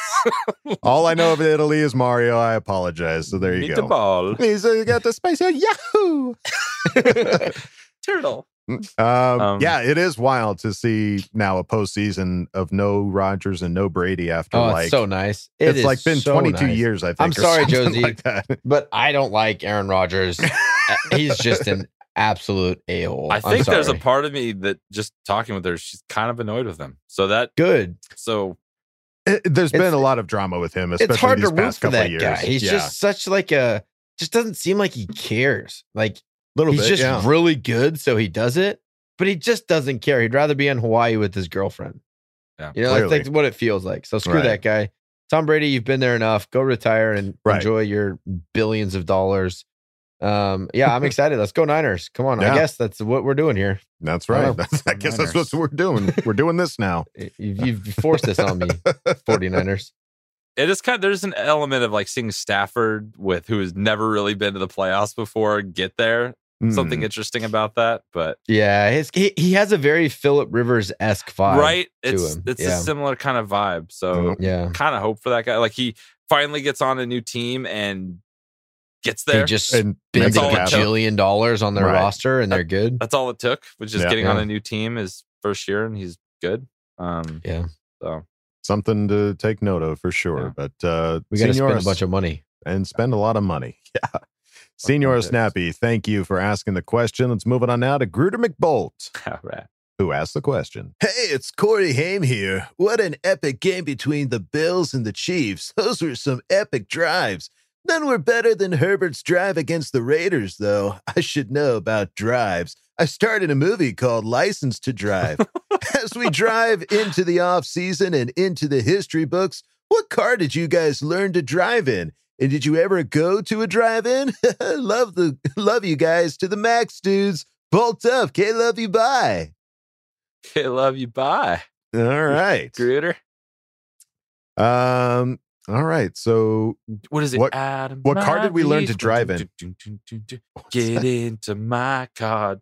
all I know of Italy is Mario. I apologize. So there you Meet go. The ball. He's uh, got the spicy Yahoo! Turtle. Um, um, yeah, it is wild to see now a postseason of no Rodgers and no Brady after oh, like it's so nice. It it's is like been so twenty-two nice. years. I think. I'm sorry, Josie, like but I don't like Aaron Rodgers. He's just an absolute a-hole. I think there's a part of me that just talking with her, she's kind of annoyed with him. So that good. So it, there's been a lot of drama with him, especially it's hard these to past couple of years. Guy. He's yeah. just such like a just doesn't seem like he cares. Like. Little He's bit, just yeah. really good, so he does it, but he just doesn't care. He'd rather be in Hawaii with his girlfriend. Yeah, you know, that's like what it feels like. So screw right. that guy. Tom Brady, you've been there enough. Go retire and right. enjoy your billions of dollars. Um, yeah, I'm excited. Let's go Niners. Come on. Yeah. I guess that's what we're doing here. That's right. I, that's, I guess Niners. that's what we're doing. We're doing this now. You've, you've forced this on me, forty-niners. It is kind of, there's an element of like seeing Stafford with who has never really been to the playoffs before get there. Something interesting about that, but yeah, his, he he has a very Philip Rivers-esque vibe, right? It's to him. it's yeah. a similar kind of vibe, so yeah, kind of hope for that guy. Like he finally gets on a new team and gets there. He just spends a bajillion dollars on their right. roster, and that, they're good. That's all it took, which is yeah. getting yeah. on a new team his first year, and he's good. Um, yeah, so something to take note of for sure. Yeah. But uh, we got to spend a bunch of money and spend a lot of money. Yeah. Senora Snappy, thank you for asking the question. Let's move it on now to Gruder McBolt, All right. who asked the question. Hey, it's Corey Haim here. What an epic game between the Bills and the Chiefs. Those were some epic drives. None were better than Herbert's drive against the Raiders, though. I should know about drives. I started a movie called License to Drive. As we drive into the offseason and into the history books, what car did you guys learn to drive in? And did you ever go to a drive-in? love the love you guys to the max, dudes. Bolt up. K love you bye. K love you bye. All right. Gruder. Um, all right. So what is it? What, Adam, what car did we learn to drive in? Get into my car.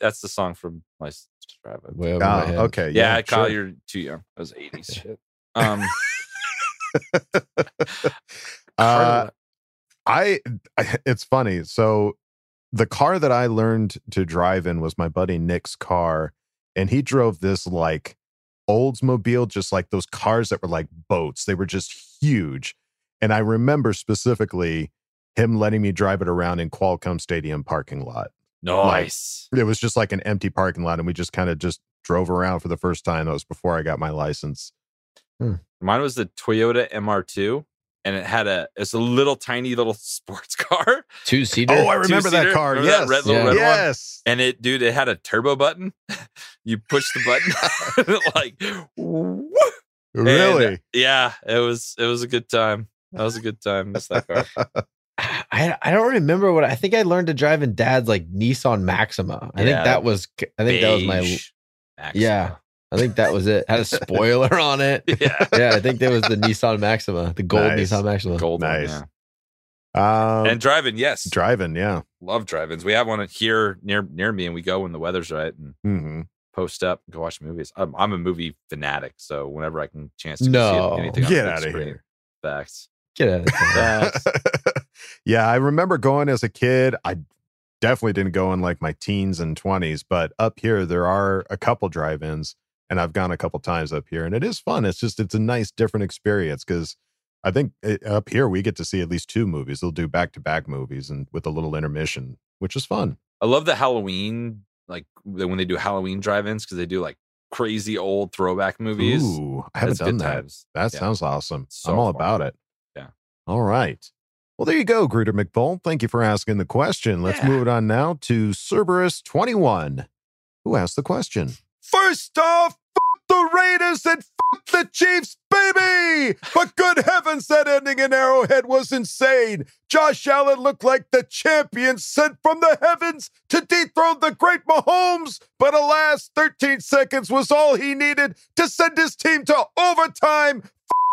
That's the song from License to Drive. Well, oh, okay. Yeah, yeah Kyle, sure. you're too young. That was eighties shit. Um Uh, I, I, it's funny. So the car that I learned to drive in was my buddy Nick's car, and he drove this like Oldsmobile, just like those cars that were like boats. They were just huge. And I remember specifically him letting me drive it around in Qualcomm Stadium parking lot. Nice. Like, it was just like an empty parking lot, and we just kind of just drove around for the first time. That was before I got my license. Hmm. Mine was the Toyota M R two, and it had a it's a little tiny little sports car, two seater. Oh, I remember that car. Remember yes, that red, little yeah. red yes. One? And it, dude, it had a turbo button. You push the button, like whoop. Really? And, uh, yeah, it was it was a good time. That was a good time. Missed that car. I I don't remember what I think I learned to drive in dad's like Nissan Maxima. I yeah, think that was I think that was my Maxima. Yeah. I think that was it. Had a spoiler on it. Yeah. Yeah, I think that was the Nissan Maxima, the gold nice. Nissan Maxima. Gold nice. One, yeah. um, and driving, yes. Driving, yeah. Love drive-ins. We have one here near near me, and we go when the weather's right and mm-hmm. post up and go watch movies. I'm, I'm a movie fanatic, so whenever I can chance to no. see anything on Get the out of screen. Here. Facts. Get out of here. Facts. Yeah, I remember going as a kid. I definitely didn't go in like my teens and twenties, but up here there are a couple drive-ins. And I've gone a couple times up here, and it is fun. It's just, it's a nice, different experience because I think it, up here we get to see at least two movies. They'll do back-to-back movies and with a little intermission, which is fun. I love the Halloween, like when they do Halloween drive-ins because they do like crazy old throwback movies. Ooh, I haven't done that. Times. That yeah. sounds awesome. So I'm all fun. About it. Yeah. All right. Well, there you go, Gruder McBowl. Thank you for asking the question. Let's yeah. move it on now to Cerberus twenty-one, who asked the question. First off, f- the Raiders and f- the Chiefs, baby! But good heavens, that ending in Arrowhead was insane. Josh Allen looked like the champion sent from the heavens to dethrone the great Mahomes. But alas, thirteen seconds was all he needed to send his team to overtime.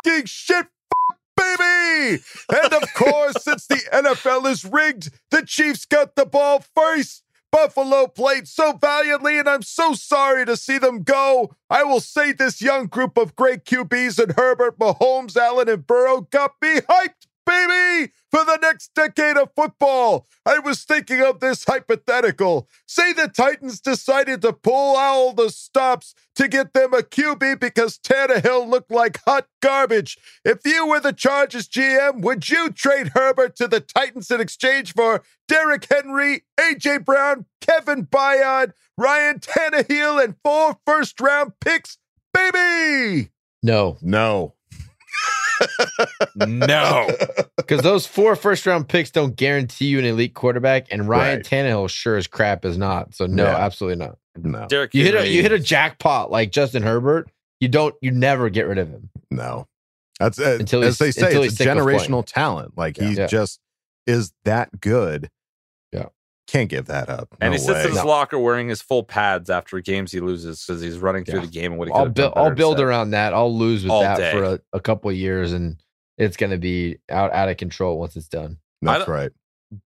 F***ing shit, f- baby! And of course, since the N F L is rigged, the Chiefs got the ball first. Buffalo played so valiantly, and I'm so sorry to see them go. I will say this young group of great Q Bs and Herbert, Mahomes, Allen, and Burrow got me hyped, baby, for the next decade of football. I was thinking of this hypothetical. Say the Titans decided to pull all the stops to get them a Q B because Tannehill looked like hot garbage. If you were the Chargers G M, would you trade Herbert to the Titans in exchange for Derrick Henry, A J. Brown, Kevin Byard, Ryan Tannehill, and four first-round picks? Baby! No. No. No. Because those four first-round picks don't guarantee you an elite quarterback, and Ryan right. Tannehill sure as crap is not. So, no, yeah. absolutely not. No. Derek you hit a, you hit a jackpot like Justin Herbert. You don't. You never get rid of him. No, that's uh, until as they say, it's a generational talent. Like yeah. he yeah. just is that good. Yeah, can't give that up. No and he sits way. in his no. locker wearing his full pads after games he loses because he's running through yeah. the game and what he I'll, bu- I'll build set. around that. I'll lose with All that day. for a, a couple of years, and it's going to be out out of control once it's done. That's right.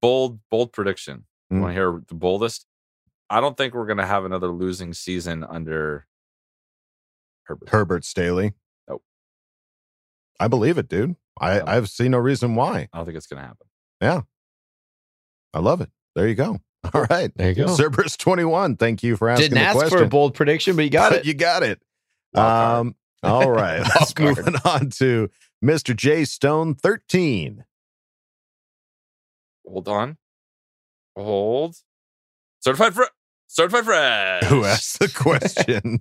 Bold, bold prediction. Mm. You want to hear the boldest? I don't think we're going to have another losing season under Herbert. Herbert Staley. Nope. I believe it, dude. I, I I've seen no reason why. I don't think it's going to happen. Yeah. I love it. There you go. All right. There you go. Cerberus twenty-one, thank you for asking Didn't the ask question. For a bold prediction, but you got it. You got it. Um, all right. Let's move on to Mister J. Stone thirteen. Hold on. Hold. Certified for... Certified Fresh. Who asked the question?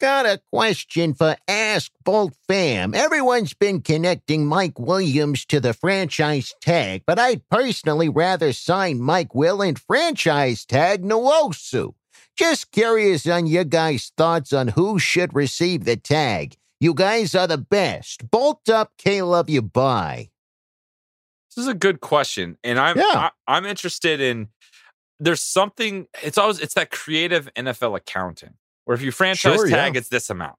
Got a question for Ask Bolt Fam. Everyone's been connecting Mike Williams to the franchise tag, but I'd personally rather sign Mike Will and franchise tag Nwosu. Just curious on your guys' thoughts on who should receive the tag. You guys are the best. Bolt up, K-Love you, bye. This is a good question, and I'm yeah. I, I'm interested in. There's something, it's always, it's that creative N F L accounting where if you franchise sure, tag, yeah. it's this amount,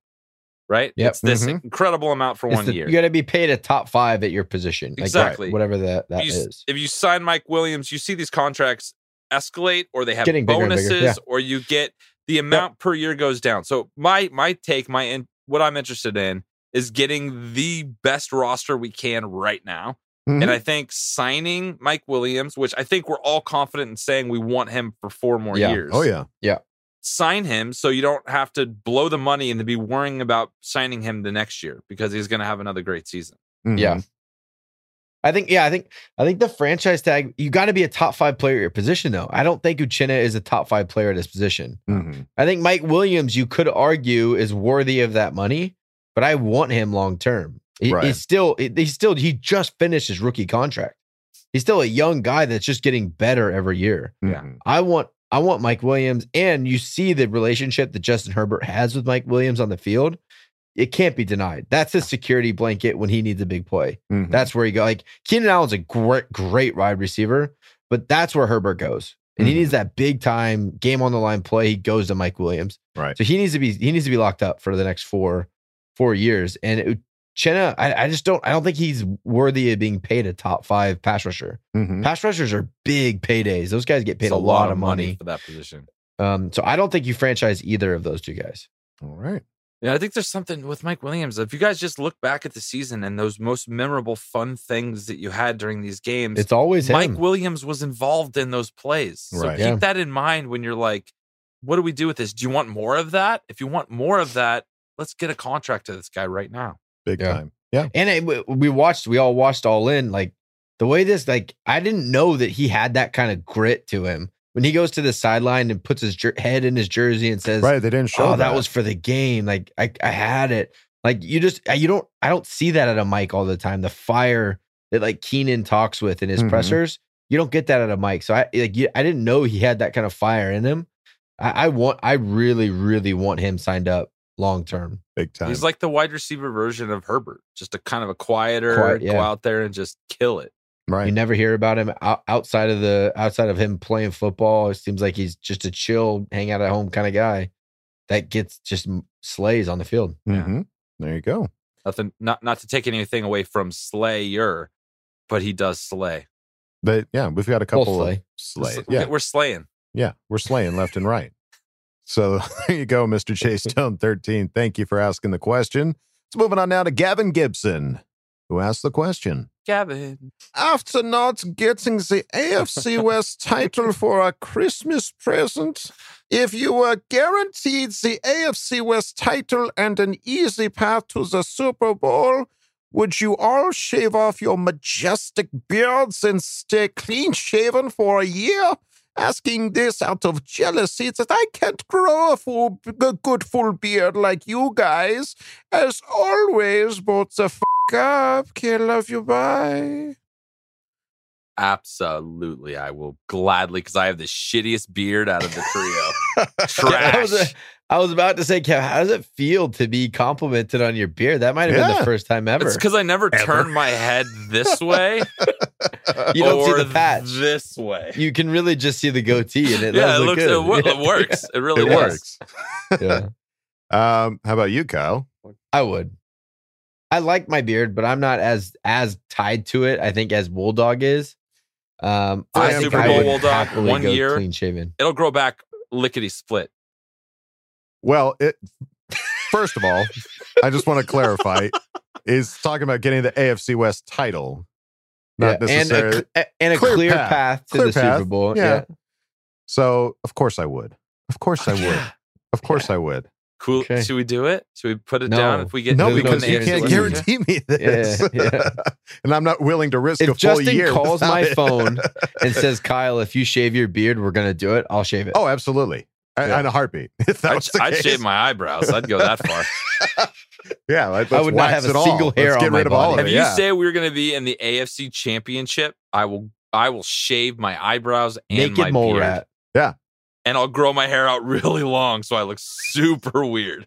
right? Yep. It's this mm-hmm. incredible amount for it's one the, year. You got to be paid a top five at your position. Exactly. Like, right, whatever that, that if you, is. If you sign Mike Williams, you see these contracts escalate or they have Getting bonuses bigger bigger. Yeah. or you get the amount yep. per year goes down. So my, my take, my, in, what I'm interested in is getting the best roster we can right now. Mm-hmm. And I think signing Mike Williams, which I think we're all confident in saying we want him for four more yeah. years. Oh, yeah. Yeah. Sign him so you don't have to blow the money and to be worrying about signing him the next year because he's going to have another great season. Mm-hmm. Yeah. I think, yeah, I think, I think the franchise tag, you got to be a top five player at your position, though. I don't think Uchenna is a top five player at his position. Mm-hmm. I think Mike Williams, you could argue, is worthy of that money, but I want him long term. He, right. He's still, he's still, he just finished his rookie contract. He's still a young guy that's just getting better every year. Mm-hmm. I want, I want Mike Williams, and you see the relationship that Justin Herbert has with Mike Williams on the field. It can't be denied. That's his security blanket when he needs a big play. Mm-hmm. That's where he goes. Like Keenan Allen's a great, great wide receiver, but that's where Herbert goes. And mm-hmm. he needs that big time game on the line play. He goes to Mike Williams. Right. So he needs to be he needs to be locked up for the next four four years. And Uchenna, I, I just don't I don't think he's worthy of being paid a top five pass rusher. Mm-hmm. Pass rushers are big paydays. Those guys get paid a, a lot, lot of money. money for that position. Um, so I don't think you franchise either of those two guys. All right. Yeah, I think there's something with Mike Williams. If you guys just look back at the season and those most memorable fun things that you had during these games, it's always Mike him. Williams was involved in those plays. Right. So keep yeah. that in mind when you're like, what do we do with this? Do you want more of that? If you want more of that, let's get a contract to this guy right now. Big yeah. time. Yeah. And it, we watched, we all watched All In. Like the way this, like, I didn't know that he had that kind of grit to him. When he goes to the sideline and puts his jer- head in his jersey and says, "Right, they didn't show oh, that. that was for the game. Like I, I had it. Like you just, you don't, I don't see that at a mic all the time. The fire that like Keenan talks with in his mm-hmm. pressers, you don't get that at a mic. So I, like, you, I didn't know he had that kind of fire in him. I, I want, I really, really want him signed up long term, big time. He's like the wide receiver version of Herbert, just a kind of a quieter, Quiet, yeah. go out there and just kill it. Right. You never hear about him outside of the outside of him playing football. It seems like he's just a chill, hang out at home kind of guy that gets just slays on the field. Mm-hmm. Yeah. There you go. Nothing, not not to take anything away from Slayer, but he does slay. But yeah, we've got a couple we'll slay. of slay. Yeah, we're slaying. Yeah, we're slaying left and right. So there you go, Mister Chase Stone thirteen. Thank you for asking the question. Let's move on now to Gavin Gibson, who asked the question. Gavin. After not getting the A F C West title for a Christmas present, if you were guaranteed the A F C West title and an easy path to the Super Bowl, would you all shave off your majestic beards and stay clean-shaven for a year? Asking this out of jealousy that I can't grow a, full, a good full beard like you guys. As always, both the f*** up. Can't love you, bye. Absolutely, I will gladly, because I have the shittiest beard out of the trio. Trash. I was, a, I was about to say, Kev, how does it feel to be complimented on your beard? That might have yeah. been the first time ever. It's because I never ever. turn my head this way. You don't see the patch this way. You can really just see the goatee, and it yeah, looks it, looks, it, it works. It really it works. works. yeah. Um, how about you, Kyle? I would. I like my beard, but I'm not as as tied to it, I think, as Bulldog is. Um, I think Super Bowl Bulldog, one year, clean shaven. It'll grow back lickety split. Well, it, first of all, I just want to clarify: is talking about getting the A F C West title, not yeah, necessarily, and a, and a clear, clear path, path to clear the path, Super Bowl. Yeah. yeah. So, of course, I would. Of course, I would. Of course, yeah. I would. Cool. Okay. Should we do it? Should we put it no. down if we get no? Because you can't delivery. guarantee me this, yeah, yeah. and I'm not willing to risk if a full Justin year. If Justin calls my it. phone and says, "Kyle, if you shave your beard, we're going to do it," I'll shave it. Oh, absolutely, yeah. I, in a heartbeat. If that I'd, was the I'd case. shave my eyebrows. I'd go that far. yeah, like, I would not have a single all. hair let's on my body. If you yeah. say we're going to be in the A F C Championship, I will. I will shave my eyebrows and Naked my mole beard. Rat. Yeah. And I'll grow my hair out really long so I look super weird.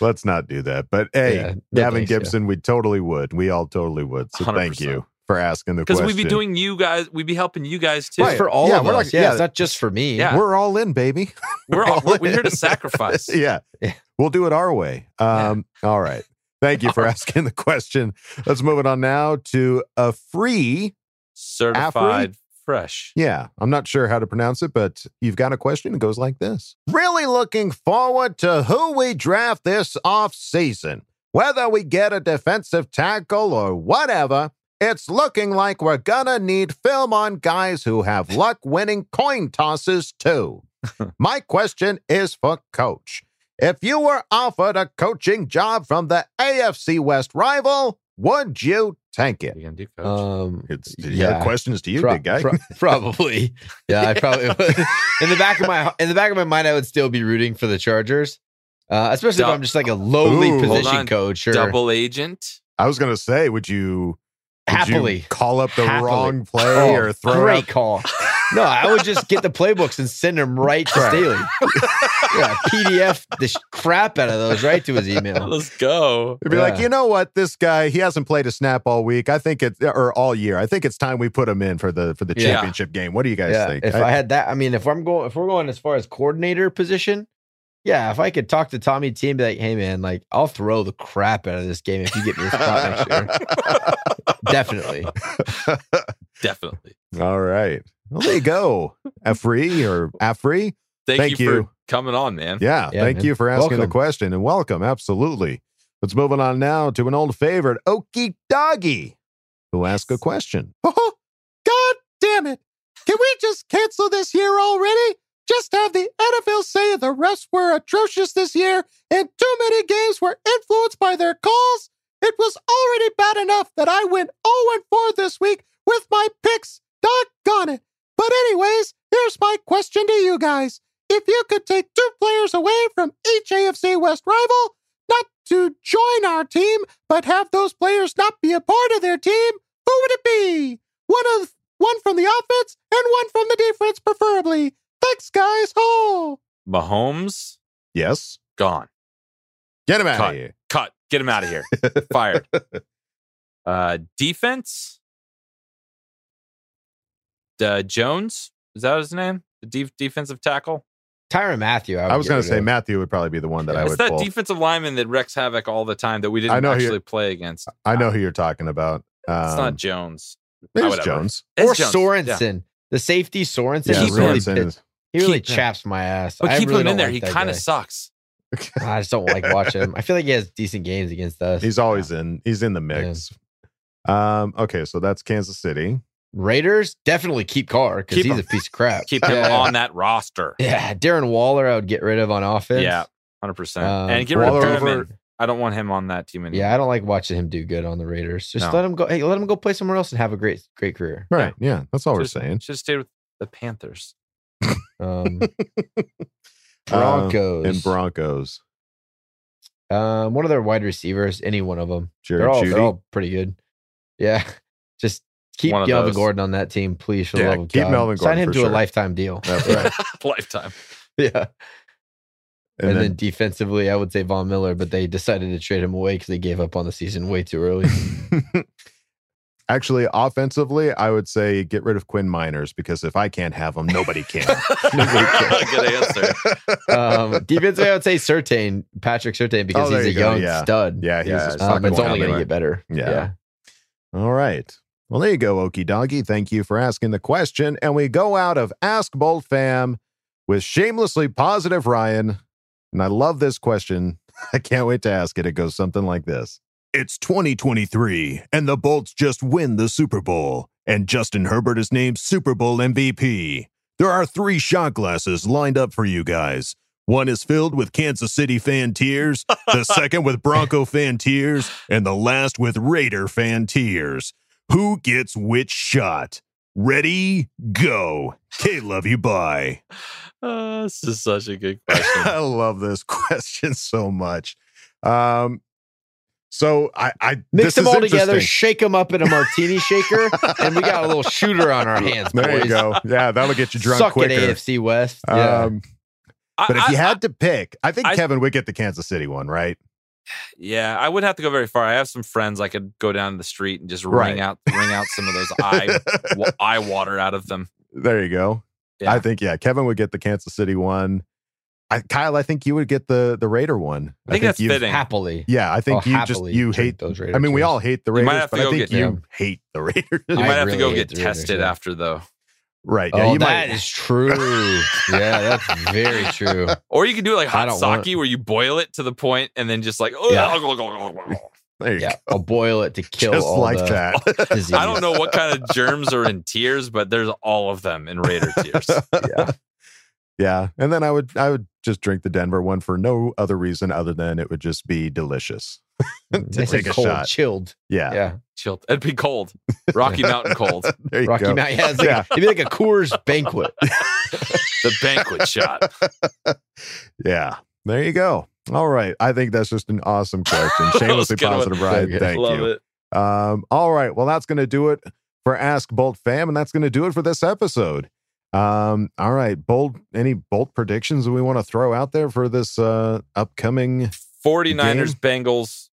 Let's not do that. But hey, yeah, Gavin Gibson, yeah. we totally would. We all totally would. So one hundred percent Thank you for asking the question. Because we'd be doing you guys, we'd be helping you guys too. Right. For all yeah, of us. Like, yeah, yeah, it's not just for me. Yeah. We're all in, baby. We're, all, we're, all we're here to sacrifice. yeah. yeah. We'll do it our way. Um, yeah. All right. Thank you for asking the question. Let's move it on now to a free certified. Afri- Fresh. Yeah, I'm not sure how to pronounce it, but you've got a question that goes like this. Really looking forward to who we draft this offseason. Whether we get a defensive tackle or whatever, it's looking like we're gonna need film on guys who have luck winning coin tosses too. My question is for Coach. If you were offered a coaching job from the A F C West rival, would you take it? You do, Coach? Um, it's, did you yeah. have questions to you, pro- big guy? Pro- probably. Yeah, I probably would. In the back of my in the back of my mind, I would still be rooting for the Chargers, uh, especially Dub- if I'm just like a lowly Ooh, position coach or double agent. I was gonna say, would you would happily you call up the happily. wrong play oh, or throw great up- call? No, I would just get the playbooks and send them right to right. Staley. Yeah, P D F the sh- crap out of those right to his email. Let's go. It'd be yeah. like, you know what? This guy, he hasn't played a snap all week. I think it's, or all year. I think it's time we put him in for the for the championship yeah. game. What do you guys yeah. think? If I, I had that, I mean, if I'm going, if we're going as far as coordinator position, yeah, if I could talk to Tommy T and be like, hey man, like I'll throw the crap out of this game if you get me a spot next year. Definitely. Definitely. All right. Well, there you go, Afri or Afri. Thank, thank you, you for coming on, man. Yeah, yeah thank man. you for asking welcome. the question and welcome. Absolutely. Let's move on now to an old favorite, Okie Doggy, who yes. asked a question. Oh, God damn it. Can we just cancel this year already? Just have the N F L say the refs were atrocious this year and too many games were influenced by their calls. It was already bad enough that I went oh and four this week with my picks. Doggone it. But anyways, here's my question to you guys. If you could take two players away from each A F C West rival, not to join our team, but have those players not be a part of their team, who would it be? One of one from the offense and one from the defense, preferably. Thanks, guys. Ho! Mahomes? Yes. Gone. Get him out Cut. of here. Cut. Get him out of here. Fired. Uh, defense? Uh, Jones, is that his name? The de- defensive tackle, Tyrann Mathieu. I, I was going to say of. Matthew would probably be the one that yeah, I would. It's that pull. defensive lineman that wrecks havoc all the time that we didn't actually play against. I know who you're talking about. Um, it's not Jones. It is Jones or Jones. Sorensen, yeah. the safety Sorensen. Yeah, he really, Sorensen he really chaps my ass. But I keep really him in there. Like he kind of sucks. I just don't like watching him. I feel like he has decent games against us. He's always yeah. in. He's in the mix. Yeah. Um. Okay, so that's Kansas City. Raiders, definitely keep Carr because he's him. a piece of crap. Keep him yeah. on that roster. Yeah, Darren Waller I would get rid of on offense. Yeah, one hundred percent. Um, and get rid Waller of German. I don't want him on that team anymore. Yeah, I don't like watching him do good on the Raiders. Just no. let him go. Hey, let him go play somewhere else and have a great great career. Right, yeah. yeah that's all just, we're saying. Just stay with the Panthers. um, Broncos. Um, and Broncos. Um, one of their wide receivers, any one of them. Jared they're all, Judy. They're all pretty good. Yeah, just... Keep Melvin Gordon on that team, please. For yeah, the love of keep God. Melvin Gordon. Sign him to sure. a lifetime deal. That's right. Lifetime. Yeah. And, and then, then defensively, I would say Von Miller, but they decided to trade him away because they gave up on the season way too early. Actually, offensively, I would say get rid of Quinn Miners because if I can't have him, nobody can. Nobody can. Good answer. Um, defensively, I would say Surtain, Patrick Surtain, because oh, he's a you young yeah. stud. Yeah, he's yeah, um, it's only going to get better. Yeah. yeah. All right. Well, there you go, Okie Doggy. Thank you for asking the question. And we go out of Ask Bolt Fam with shamelessly positive Ryan. And I love this question. I can't wait to ask it. It goes something like this. It's twenty twenty-three, and the Bolts just win the Super Bowl. And Justin Herbert is named Super Bowl M V P. There are three shot glasses lined up for you guys. One is filled with Kansas City fan tears, the second with Bronco fan tears, and the last with Raider fan tears. Who gets which shot? Ready, go. K, love you, bye. Uh, this is such a good question. I love this question so much. Um, so I, I mix them all together, shake them up in a martini shaker, and we got a little shooter on our hands. Boys. There you go. Yeah, that'll get you drunk Suck quicker. Suck at A F C West. Yeah. Um, I, but if I, you had I, to pick, I think I, Kevin would get the Kansas City one, right? Yeah, I wouldn't have to go very far. I have some friends I could go down the street and just right. wring out wring out some of those eye w- eye water out of them. There you go. Yeah. I think, yeah, Kevin would get the Kansas City one. I, Kyle, I think you would get the, the Raider one. I think, I think that's you, fitting. Happily. Yeah, I think I'll you just, you hate those Raiders. I mean, we all hate the Raiders, but I think you hate the Raiders. You might have to go get tested after, though. Right. Yeah, oh, you that might. Is true. Yeah, that's very true. Or you can do it like hot sake, where you boil it to the point and then just like, oh, yeah. go, go, go, go. There you yeah, go. I'll boil it to kill just all like the that. Disease. I don't know what kind of germs are in tears, but there's all of them in Raider tears. Yeah. Yeah. And then I would I would just drink the Denver one for no other reason other than it would just be delicious. to they take a cold, shot. Chilled. Yeah. Yeah. Chilled. It'd be cold. Rocky Mountain cold. There you Rocky go. Mountain. Yeah, like, yeah. It'd be like a Coors banquet. The banquet shot. Yeah. There you go. All right. I think that's just an awesome question. Shamelessly positive, Ryan. Thank Love you. It. Um, all right. Well, that's going to do it for Ask Bolt Fam. And that's going to do it for this episode. Um, all right. Bolt, any Bolt predictions that we want to throw out there for this uh, upcoming forty-niners game? Bengals.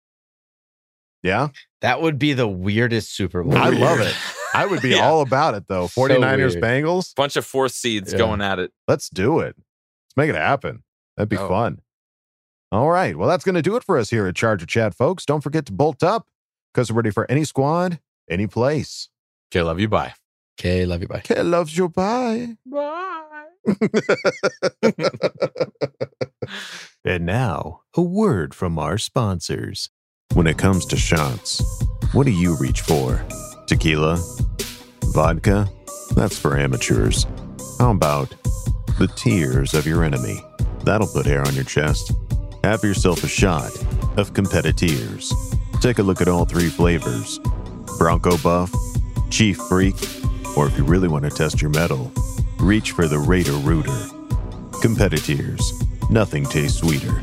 Yeah. That would be the weirdest Super Bowl. I Weird. Love it. I would be yeah. all about it, though. forty-niners, so Bengals. Bunch of fourth seeds yeah. going at it. Let's do it. Let's make it happen. That'd be oh. fun. All right. Well, that's going to do it for us here at Charger Chat, folks. Don't forget to bolt up because we're ready for any squad, any place. K, love you. Bye. K, love you. Bye. K, loves you. Bye. Bye. And now, a word from our sponsors. When it comes to shots, what do you reach for? Tequila? Vodka? That's for amateurs. How about the tears of your enemy? That'll put hair on your chest. Have yourself a shot of competitors. Take a look at all three flavors. Bronco Buff, Chief Freak, or if you really want to test your mettle, reach for the Raider Rooter. Competitors. Nothing tastes sweeter.